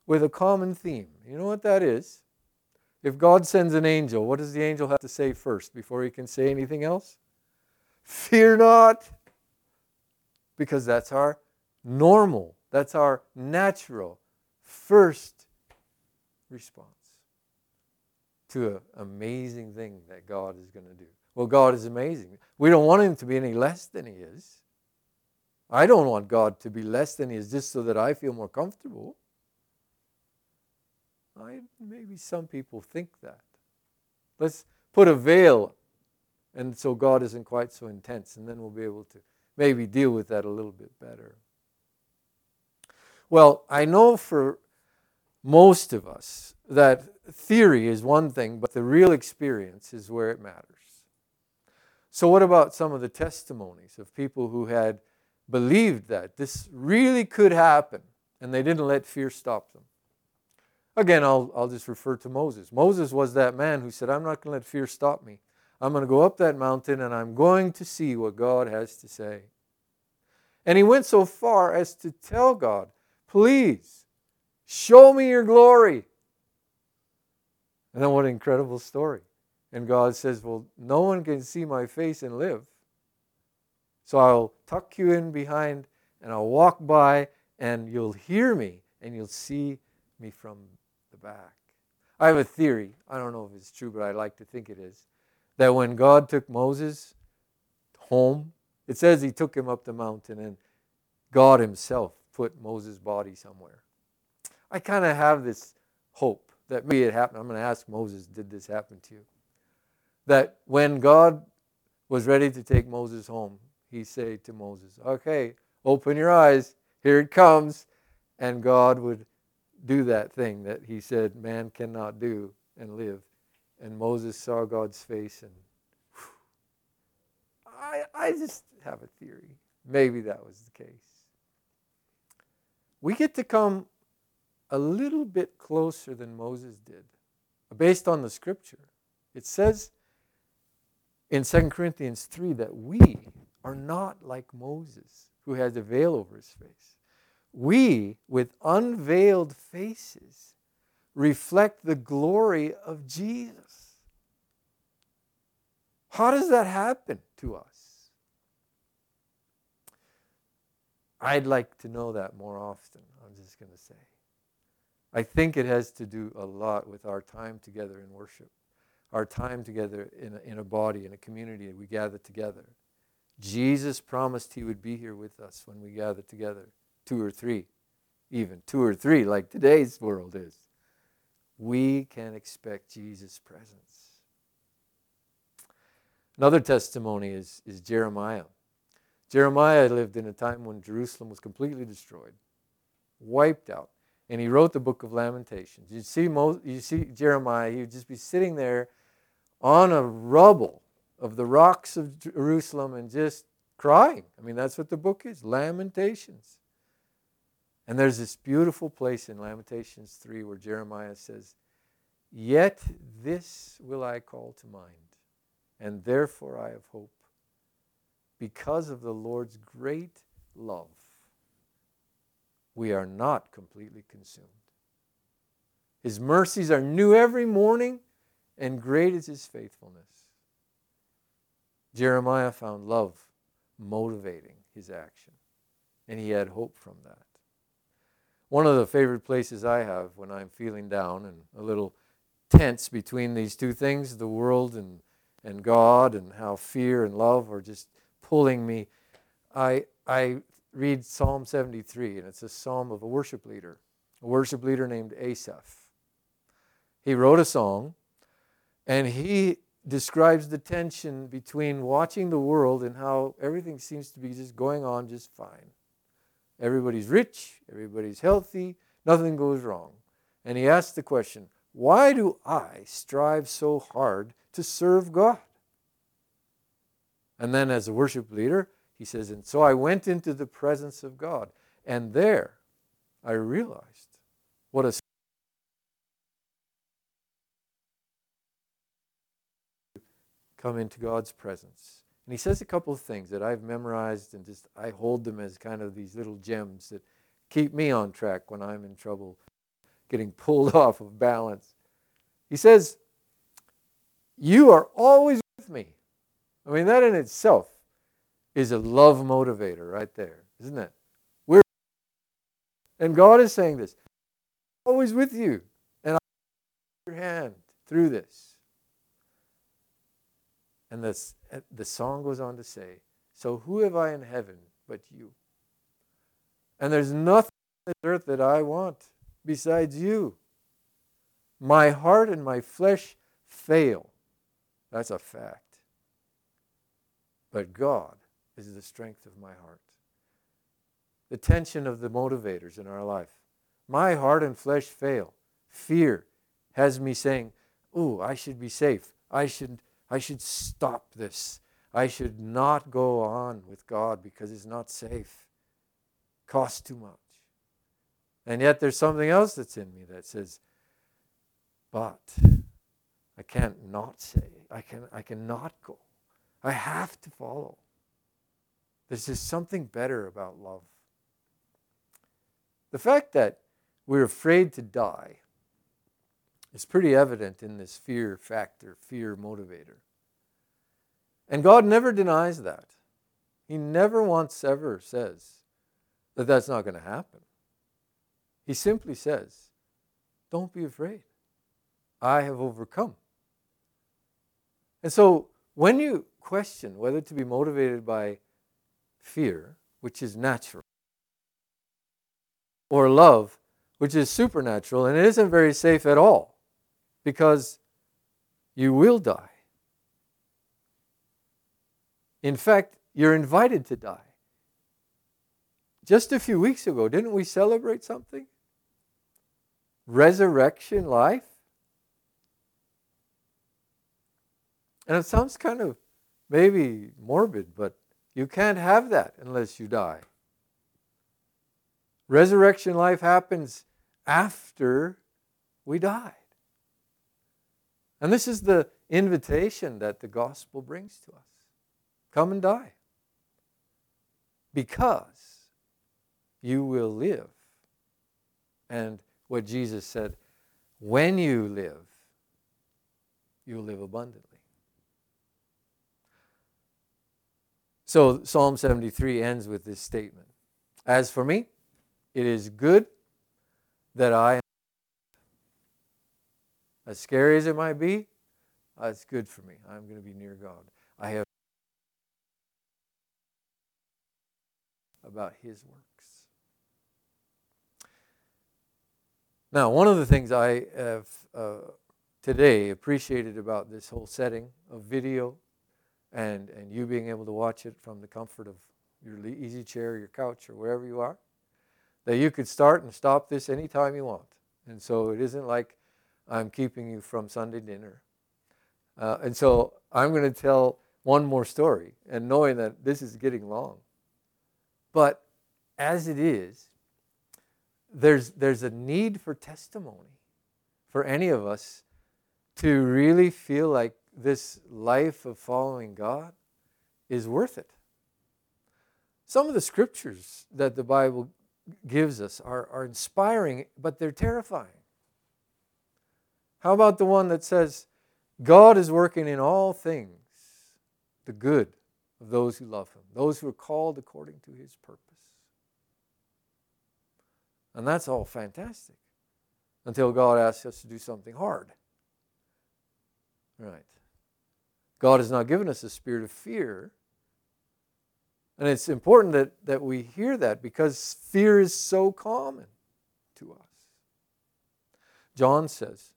with a common theme. You know what that is? If God sends an angel, what does the angel have to say first before he can say anything else? Fear not, because that's our normal, that's our natural first response to an amazing thing that God is going to do. Well, God is amazing. We don't want him to be any less than he is. I don't want God to be less than he is just so that I feel more comfortable. Maybe some people think that. Let's put a veil, and so God isn't quite so intense, and then we'll be able to maybe deal with that a little bit better. Well, I know for most of us that theory is one thing, but the real experience is where it matters. So what about some of the testimonies of people who had believed that this really could happen, and they didn't let fear stop them? Again, I'll just refer to Moses. Moses was that man who said, I'm not going to let fear stop me. I'm going to go up that mountain, and I'm going to see what God has to say. And he went so far as to tell God, please, show me your glory. And then what an incredible story. And God says, well, no one can see my face and live. So I'll tuck you in behind, and I'll walk by, and you'll hear me, and you'll see me from the back. I have a theory, I don't know if it's true, but I like to think it is, that when God took Moses home, it says he took him up the mountain, and God himself put Moses' body somewhere. I kind of have this hope that maybe it happened. I'm going to ask Moses, did this happen to you? That when God was ready to take Moses home, he said to Moses, okay, open your eyes, here it comes. And God would do that thing that he said man cannot do and live. And Moses saw God's face, and I just have a theory. Maybe that was the case. We get to come a little bit closer than Moses did, based on the scripture. It says in 2 Corinthians 3 that we are not like Moses, who has a veil over his face. We, with unveiled faces, reflect the glory of Jesus. How does that happen to us? I'd like to know that more often, I'm just going to say. I think it has to do a lot with our time together in worship, our time together in a body, in a community that we gather together. Jesus promised he would be here with us when we gather together, two or three, like today's world is. We can expect Jesus' presence. Another testimony is Jeremiah. Jeremiah lived in a time when Jerusalem was completely destroyed, wiped out. And he wrote the book of Lamentations. You see Jeremiah, he would just be sitting there on a rubble of the rocks of Jerusalem and just crying. I mean, that's what the book is, Lamentations. And there's this beautiful place in Lamentations 3 where Jeremiah says, "Yet this will I call to mind, and therefore I have hope, because of the Lord's great love. We are not completely consumed. His mercies are new every morning, and great is his faithfulness." Jeremiah found love motivating his action, and he had hope from that. One of the favorite places I have when I'm feeling down and a little tense between these two things, the world and God, and how fear and love are just pulling me, I read Psalm 73, and it's a psalm of a worship leader named Asaph. He wrote a song, and he describes the tension between watching the world and how everything seems to be just going on just fine. Everybody's rich, everybody's healthy, nothing goes wrong. And he asks the question, why do I strive so hard to serve God? And then as a worship leader, he says, "And so I went into the presence of God, and there I realized what a come into God's presence." And he says a couple of things that I've memorized, and just I hold them as kind of these little gems that keep me on track when I'm in trouble, getting pulled off of balance. He says, "You are always with me." I mean, that in itself is a love motivator right there, isn't it? And God is saying this, always with you, and I'll hold your hand through this. And the song goes on to say, "So who have I in heaven but you? And there's nothing on this earth that I want besides you. My heart and my flesh fail." That's a fact. But God is the strength of my heart. The tension of the motivators in our life. My heart and flesh fail. Fear has me saying, "Ooh, I should be safe. I should stop this. I should not go on with God because it's not safe. Costs too much." And yet there's something else that's in me that says, "But I can't not say. I cannot go. I have to follow." There's just something better about love. The fact that we're afraid to die is pretty evident in this fear factor, fear motivator. And God never denies that. He never once ever says that that's not going to happen. He simply says, "Don't be afraid. I have overcome." And so when you question whether to be motivated by fear, which is natural, or love, which is supernatural, and it isn't very safe at all, because you will die. In fact, you're invited to die. Just a few weeks ago, didn't we celebrate something? Resurrection life? And it sounds kind of maybe morbid, but you can't have that unless you die. Resurrection life happens after we died. And this is the invitation that the gospel brings to us. Come and die. because you will live. And what Jesus said, when you live, you'll live abundantly. So Psalm 73 ends with this statement. As for me, it is good that I am. As scary as it might be, it's good for me. I'm going to be near God. I have about his works. Now, one of the things I have today appreciated about this whole setting of video and you being able to watch it from the comfort of your easy chair, your couch, or wherever you are, that you could start and stop this anytime you want. And so it isn't like I'm keeping you from Sunday dinner. And so I'm going to tell one more story, and knowing that this is getting long. But as it is, there's a need for testimony for any of us to really feel like this life of following God is worth it. Some of the scriptures that the Bible gives us are inspiring, but they're terrifying. How about the one that says, God is working in all things the good of those who love him, those who are called according to his purpose. And that's all fantastic until God asks us to do something hard. Right. God has not given us a spirit of fear. And it's important that we hear that, because fear is so common to us. John says,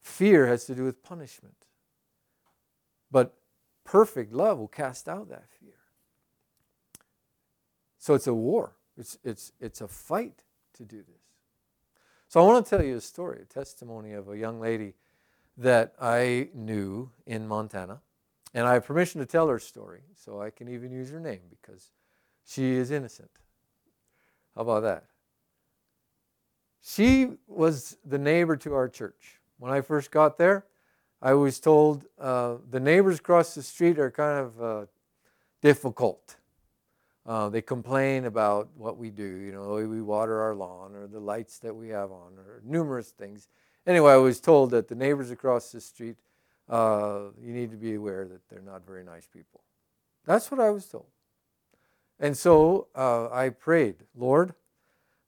fear has to do with punishment, but perfect love will cast out that fear. So it's a war. It's a fight to do this. So I want to tell you a story, a testimony of a young lady that I knew in Montana, and I have permission to tell her story, so I can even use her name because she is innocent. How about that? She was the neighbor to our church. When I first got there, I was told the neighbors across the street are kind of difficult. They complain about what we do, you know, we water our lawn or the lights that we have on or numerous things. Anyway, I was told that the neighbors across the street, you need to be aware that they're not very nice people. That's what I was told. And so I prayed, Lord,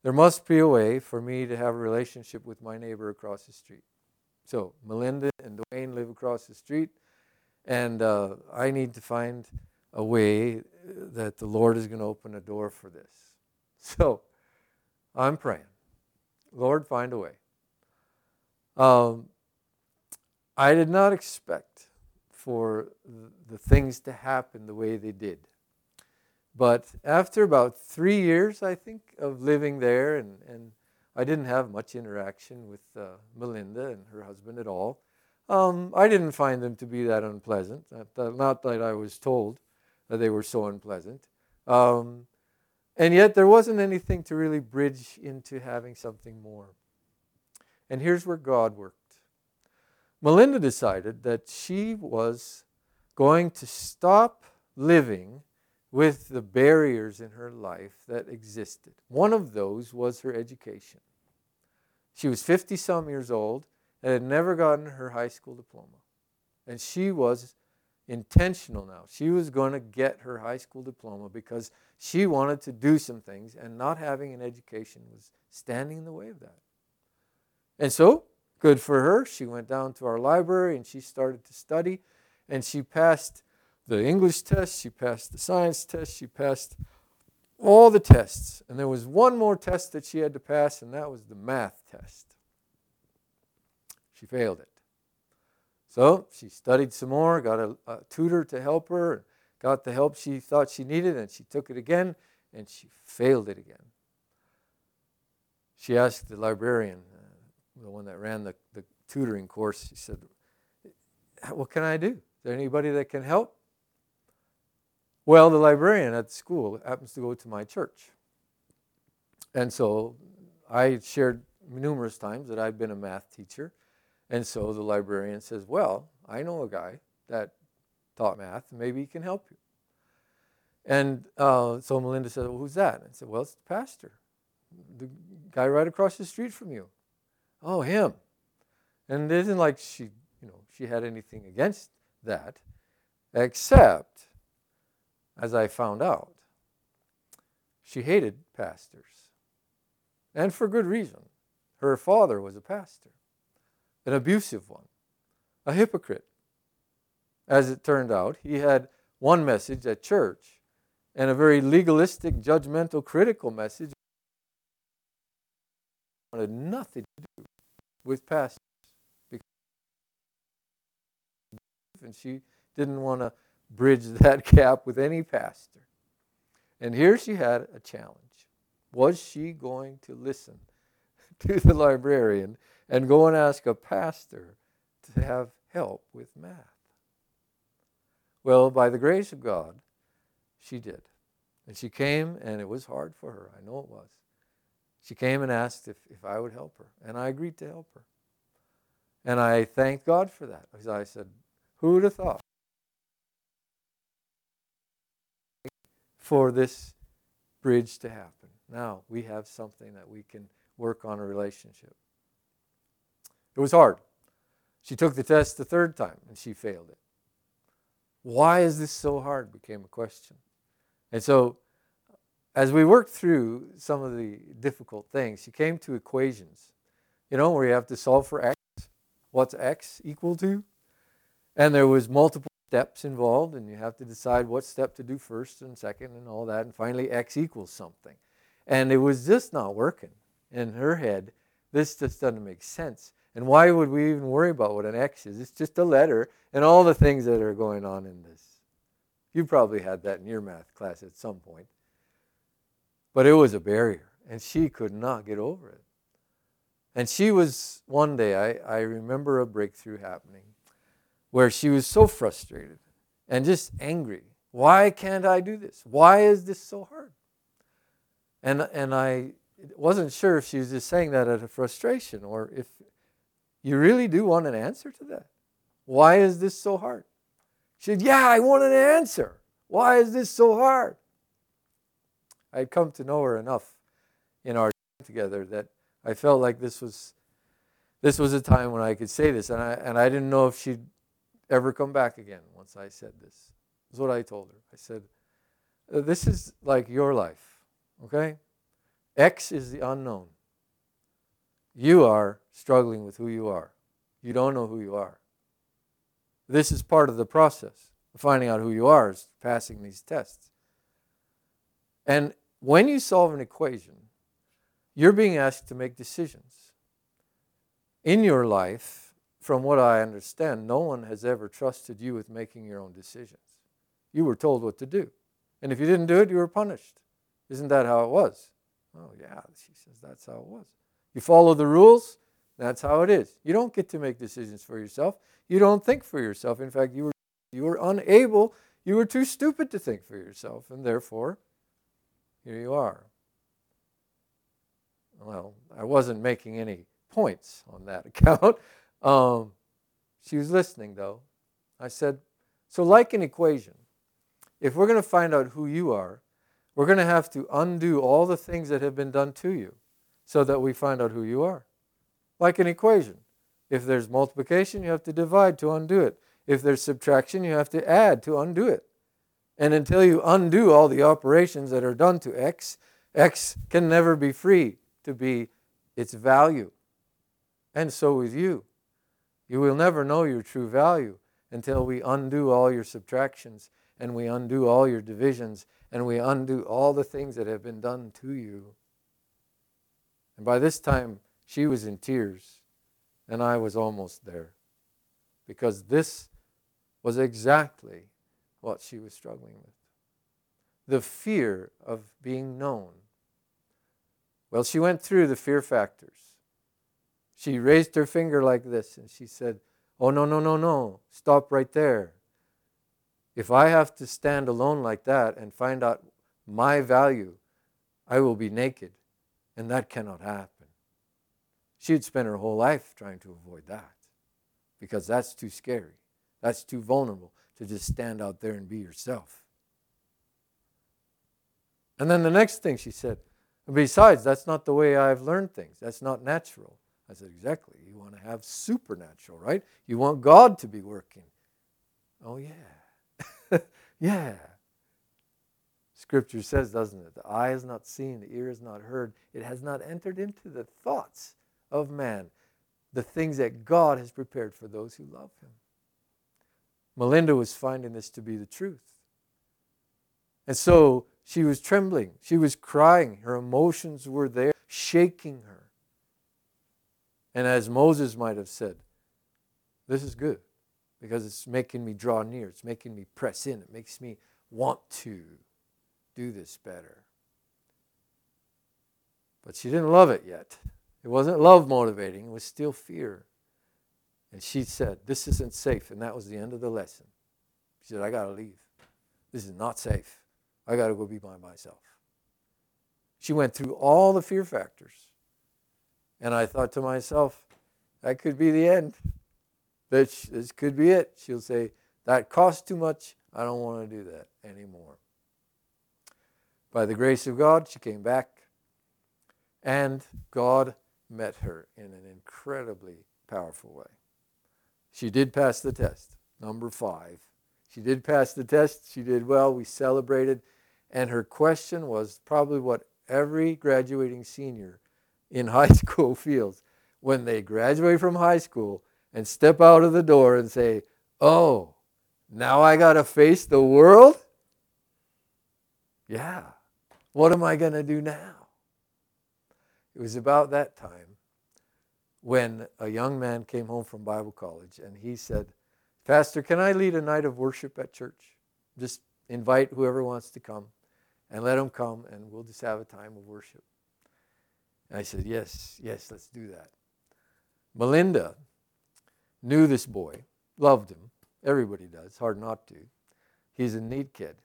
there must be a way for me to have a relationship with my neighbor across the street. So Melinda and Dwayne live across the street, and I need to find a way that the Lord is going to open a door for this. So I'm praying, Lord, find a way. I did not expect for the things to happen the way they did. But after about 3 years, I think, of living there, and I didn't have much interaction with Melinda and her husband at all. I didn't find them to be that unpleasant. Not that I was told that they were so unpleasant. And yet there wasn't anything to really bridge into having something more. And here's where God worked. Melinda decided that she was going to stop living with the barriers in her life that existed. One of those was her education. She was 50-some years old and had never gotten her high school diploma. And she was intentional now. She was going to get her high school diploma because she wanted to do some things, and not having an education was standing in the way of that. And so, good for her, she went down to our library and she started to study, and she passed the English test, she passed the science test, she passed all the tests. And there was one more test that she had to pass, and that was the math test. She failed it. So she studied some more, got a tutor to help her, got the help she thought she needed, and she took it again, and she failed it again. She asked the librarian, the one that ran the tutoring course, she said, what can I do? Is there anybody that can help? Well, the librarian at the school happens to go to my church. And so I shared numerous times that I'd been a math teacher. And so the librarian says, well, I know a guy that taught math. Maybe he can help you. And so Melinda said, well, who's that? I said, well, it's the pastor, the guy right across the street from you. Oh, him. And it isn't like she had anything against that, except, as I found out, she hated pastors. And for good reason. Her father was a pastor, an abusive one, a hypocrite. As it turned out, he had one message at church and a very legalistic, judgmental, critical message. He wanted nothing to do with pastors because she didn't want to bridge that gap with any pastor. And here she had a challenge. Was she going to listen to the librarian and go and ask a pastor to have help with math? Well, by the grace of God, she did. And she came, and it was hard for her. I know it was. She came and asked if I would help her, and I agreed to help her. And I thank God for that, because I said, who would have thought? For this bridge to happen. Now we have something that we can work on a relationship. It was hard. She took the test the third time and she failed it. Why is this so hard became a question. And so as we worked through some of the difficult things, she came to equations, where you have to solve for x. What's x equal to? And there was multiple steps involved, and you have to decide what step to do first and second and all that, and finally x equals something. And it was just not working in her head. This just doesn't make sense. And why would we even worry about what an x is? It's just a letter and all the things that are going on in this. You probably had that in your math class at some point. But it was a barrier, and she could not get over it. And she was, one day, I remember a breakthrough happening where she was so frustrated and just angry. Why can't I do this? Why is this so hard? And I wasn't sure if she was just saying that out of frustration or if you really do want an answer to that. Why is this so hard? She said, yeah, I want an answer. Why is this so hard? I had come to know her enough in our time together that I felt like this was a time when I could say this. And I didn't know if she'd ever come back again once I said this. That's what I told her. I said, this is like your life. Okay? X is the unknown. You are struggling with who you are. You don't know who you are. This is part of the process. Finding out who you are is passing these tests. And when you solve an equation, you're being asked to make decisions. In your life, from what I understand, no one has ever trusted you with making your own decisions. You were told what to do. And if you didn't do it, you were punished. Isn't that how it was? Oh, yeah, she says, that's how it was. You follow the rules, that's how it is. You don't get to make decisions for yourself. You don't think for yourself. In fact, you were unable, you were too stupid to think for yourself, and therefore, here you are. Well, I wasn't making any points on that account. She was listening, though. I said, so like an equation, if we're going to find out who you are, we're going to have to undo all the things that have been done to you so that we find out who you are. Like an equation. If there's multiplication, you have to divide to undo it. If there's subtraction, you have to add to undo it. And until you undo all the operations that are done to X, X can never be free to be its value. And so with you. You will never know your true value until we undo all your subtractions and we undo all your divisions and we undo all the things that have been done to you. And by this time, she was in tears, and I was almost there, because this was exactly what she was struggling with. The fear of being known. Well, she went through the fear factors. She raised her finger like this, and she said, oh, no, no, no, no, stop right there. If I have to stand alone like that and find out my value, I will be naked. And that cannot happen. She had spent her whole life trying to avoid that because that's too scary. That's too vulnerable to just stand out there and be yourself. And then the next thing she said, besides, that's not the way I've learned things. That's not natural. I said, exactly. You want to have supernatural, right? You want God to be working. Oh, yeah. Yeah. Scripture says, doesn't it? The eye is not seen, the ear is not heard. It has not entered into the thoughts of man, the things that God has prepared for those who love him. Melinda was finding this to be the truth. And so she was trembling. She was crying. Her emotions were there, shaking her. And as Moses might have said, this is good because it's making me draw near. It's making me press in. It makes me want to do this better. But she didn't love it yet. It wasn't love motivating. It was still fear. And she said, this isn't safe. And that was the end of the lesson. She said, I got to leave. This is not safe. I got to go be by myself. She went through all the fear factors. And I thought to myself, that could be the end. This could be it. She'll say, that cost too much. I don't want to do that anymore. By the grace of God, she came back. And God met her in an incredibly powerful way. She did pass the test, number 5. She did pass the test. She did well. We celebrated. And her question was probably what every graduating senior in high school feels when they graduate from high school and step out of the door and say, oh, now I got to face the world? Yeah. What am I going to do now? It was about that time when a young man came home from Bible college and he said, Pastor, can I lead a night of worship at church? Just invite whoever wants to come and let them come and we'll just have a time of worship. And I said, yes, let's do that. Melinda knew this boy, loved him. Everybody does, hard not to. He's a neat kid.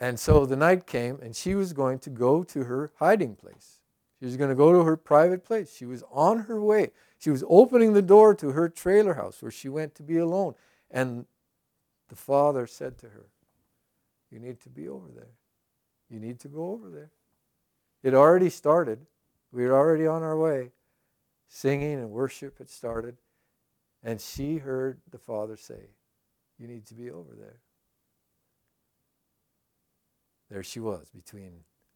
And so the night came and she was going to go to her hiding place. She was going to go to her private place. She was on her way. She was opening the door to her trailer house where she went to be alone. And the father said to her, you need to be over there. You need to go over there. It already started. We were already on our way. Singing and worship had started. And she heard the father say, you need to be over there. There she was between,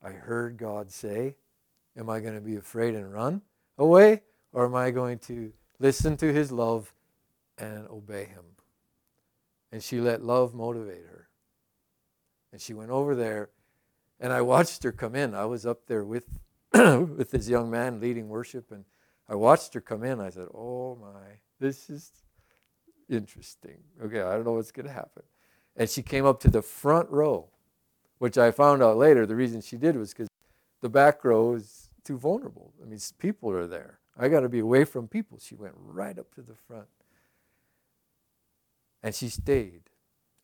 I heard God say, am I going to be afraid and run away? Or am I going to listen to his love and obey him? And she let love motivate her. And she went over there, and I watched her come in. I was up there with, with this young man leading worship, and I watched her come in. I said, oh my, this is interesting. Okay, I don't know what's going to happen. And she came up to the front row, which I found out later the reason she did was because the back row is too vulnerable. I mean, people are there. I got to be away from people. She went right up to the front. And she stayed.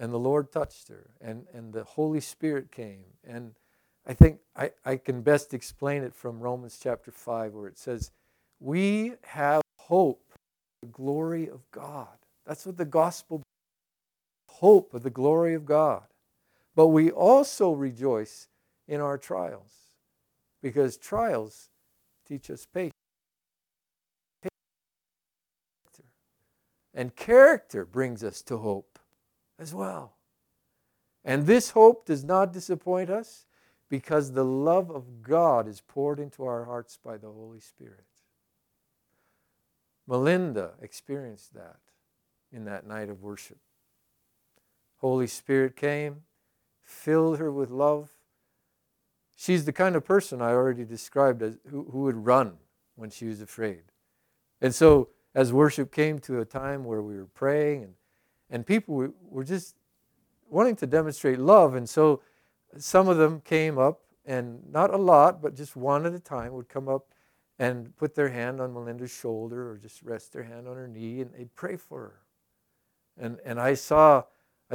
And the Lord touched her. And the Holy Spirit came. And I think I can best explain it from Romans chapter 5 where it says, we have hope for the glory of God. That's what the gospel brings. Hope of the glory of God. But we also rejoice in our trials. Because trials teach us patience. And character brings us to hope as well. And this hope does not disappoint us because the love of God is poured into our hearts by the Holy Spirit. Melinda experienced that in that night of worship. Holy Spirit came, filled her with love. She's the kind of person I already described as who would run when she was afraid. And so as worship came to a time where we were praying and people were just wanting to demonstrate love, and so some of them came up, and not a lot, but just one at a time would come up and put their hand on Melinda's shoulder or just rest their hand on her knee, and they'd pray for her. And I saw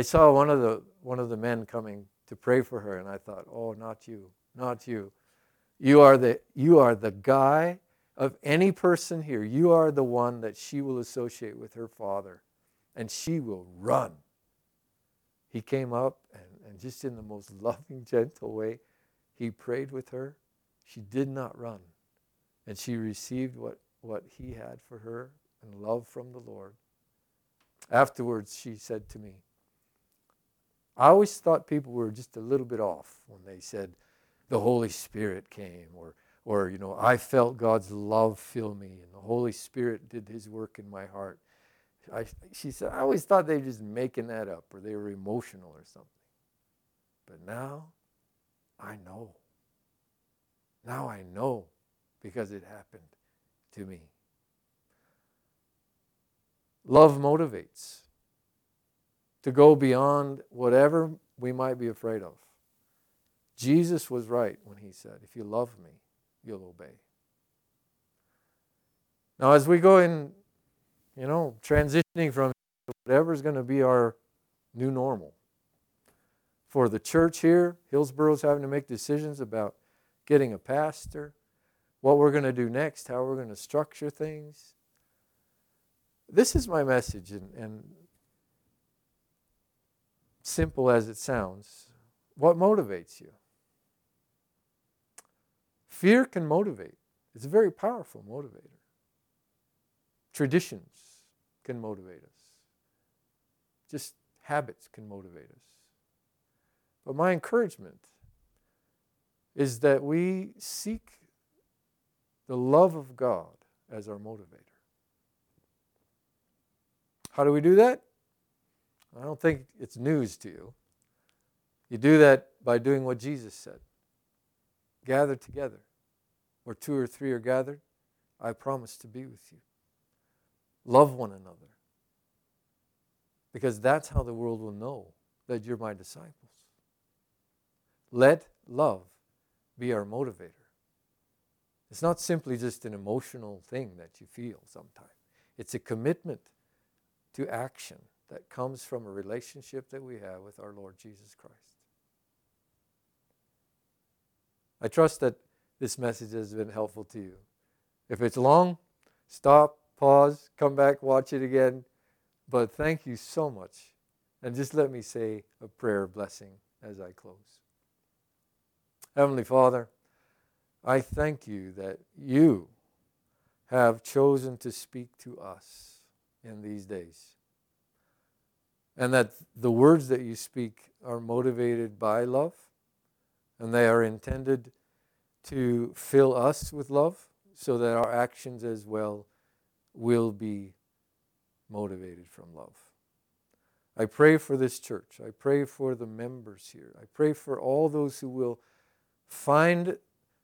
one of the men coming to pray for her, and I thought, oh, not you. Not you. You are the guy of any person here. You are the one that she will associate with her father. And she will run. He came up and just in the most loving, gentle way, He prayed with her. She did not run. And she received what he had for her and love from the Lord. Afterwards, she said to me, I always thought people were just a little bit off when they said, the Holy Spirit came, or you know, I felt God's love fill me, and the Holy Spirit did his work in my heart. She said, I always thought they were just making that up, or they were emotional or something. But now, I know. Now I know, because it happened to me. Love motivates to go beyond whatever we might be afraid of. Jesus was right when he said, if you love me, you'll obey. Now as we go in, you know, transitioning from whatever's going to be our new normal. For the church here, Hillsboro's having to make decisions about getting a pastor, what we're going to do next, how we're going to structure things. This is my message, and simple as it sounds, what motivates you? Fear can motivate. It's a very powerful motivator. Traditions can motivate us. Just habits can motivate us. But my encouragement is that we seek the love of God as our motivator. How do we do that? I don't think it's news to you. You do that by doing what Jesus said. Gather together. Where two or three are gathered, I promise to be with you. Love one another. Because that's how the world will know that you're my disciples. Let love be our motivator. It's not simply just an emotional thing that you feel sometimes. It's a commitment to action that comes from a relationship that we have with our Lord Jesus Christ. I trust that this message has been helpful to you. If it's long, stop, pause, come back, watch it again. But thank you so much. And just let me say a prayer of blessing as I close. Heavenly Father, I thank you that you have chosen to speak to us in these days. And that the words that you speak are motivated by love, and they are intended to fill us with love so that our actions as well will be motivated from love. I pray for this church. I pray for the members here. I pray for all those who will find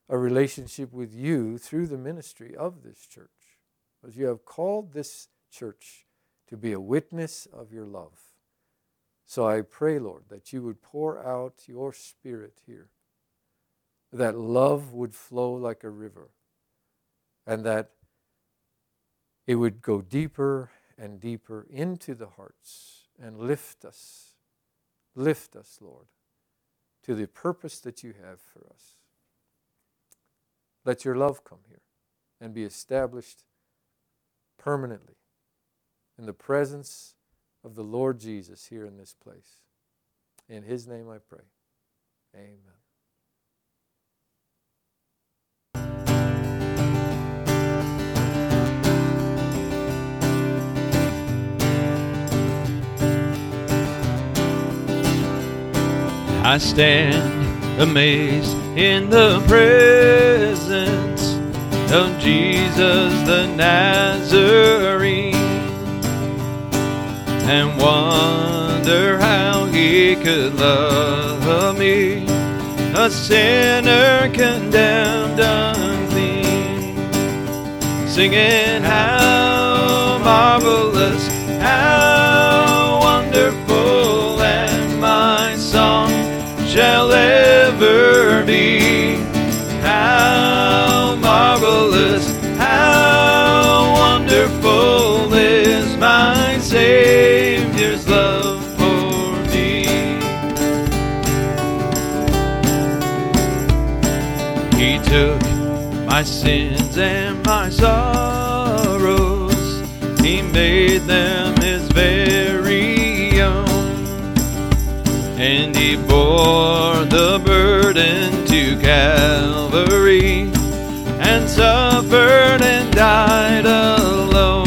a relationship with you through the ministry of this church. As you have called this church to be a witness of your love. So I pray, Lord, that you would pour out your Spirit here, that love would flow like a river, and that it would go deeper and deeper into the hearts and lift us, Lord, to the purpose that you have for us. Let your love come here and be established permanently in the presence of the Lord Jesus here in this place. In his name I pray. Amen. I stand amazed in the presence of Jesus the Nazarene, and wonder how he could love me, a sinner condemned unclean, singing how marvelous, how wonderful, and my song shall ever be. How marvelous, how wonderful is my Savior. My sins and my sorrows, he made them his very own, and he bore the burden to Calvary and suffered and died alone.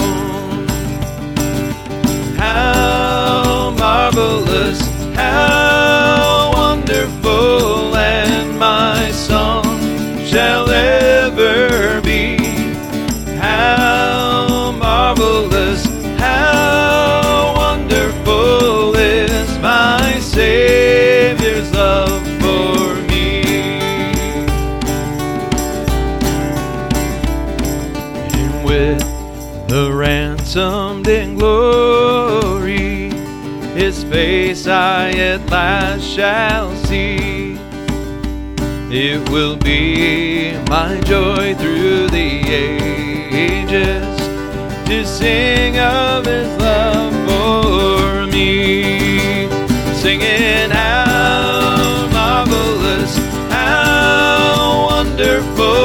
How marvelous, how wonderful, and my song shall ever be. How marvelous, how wonderful is my Savior's love for me. And with the ransomed in glory, His face I at last shall see. It will be my joy through the ages to sing of His love for me, singing how marvelous, how wonderful.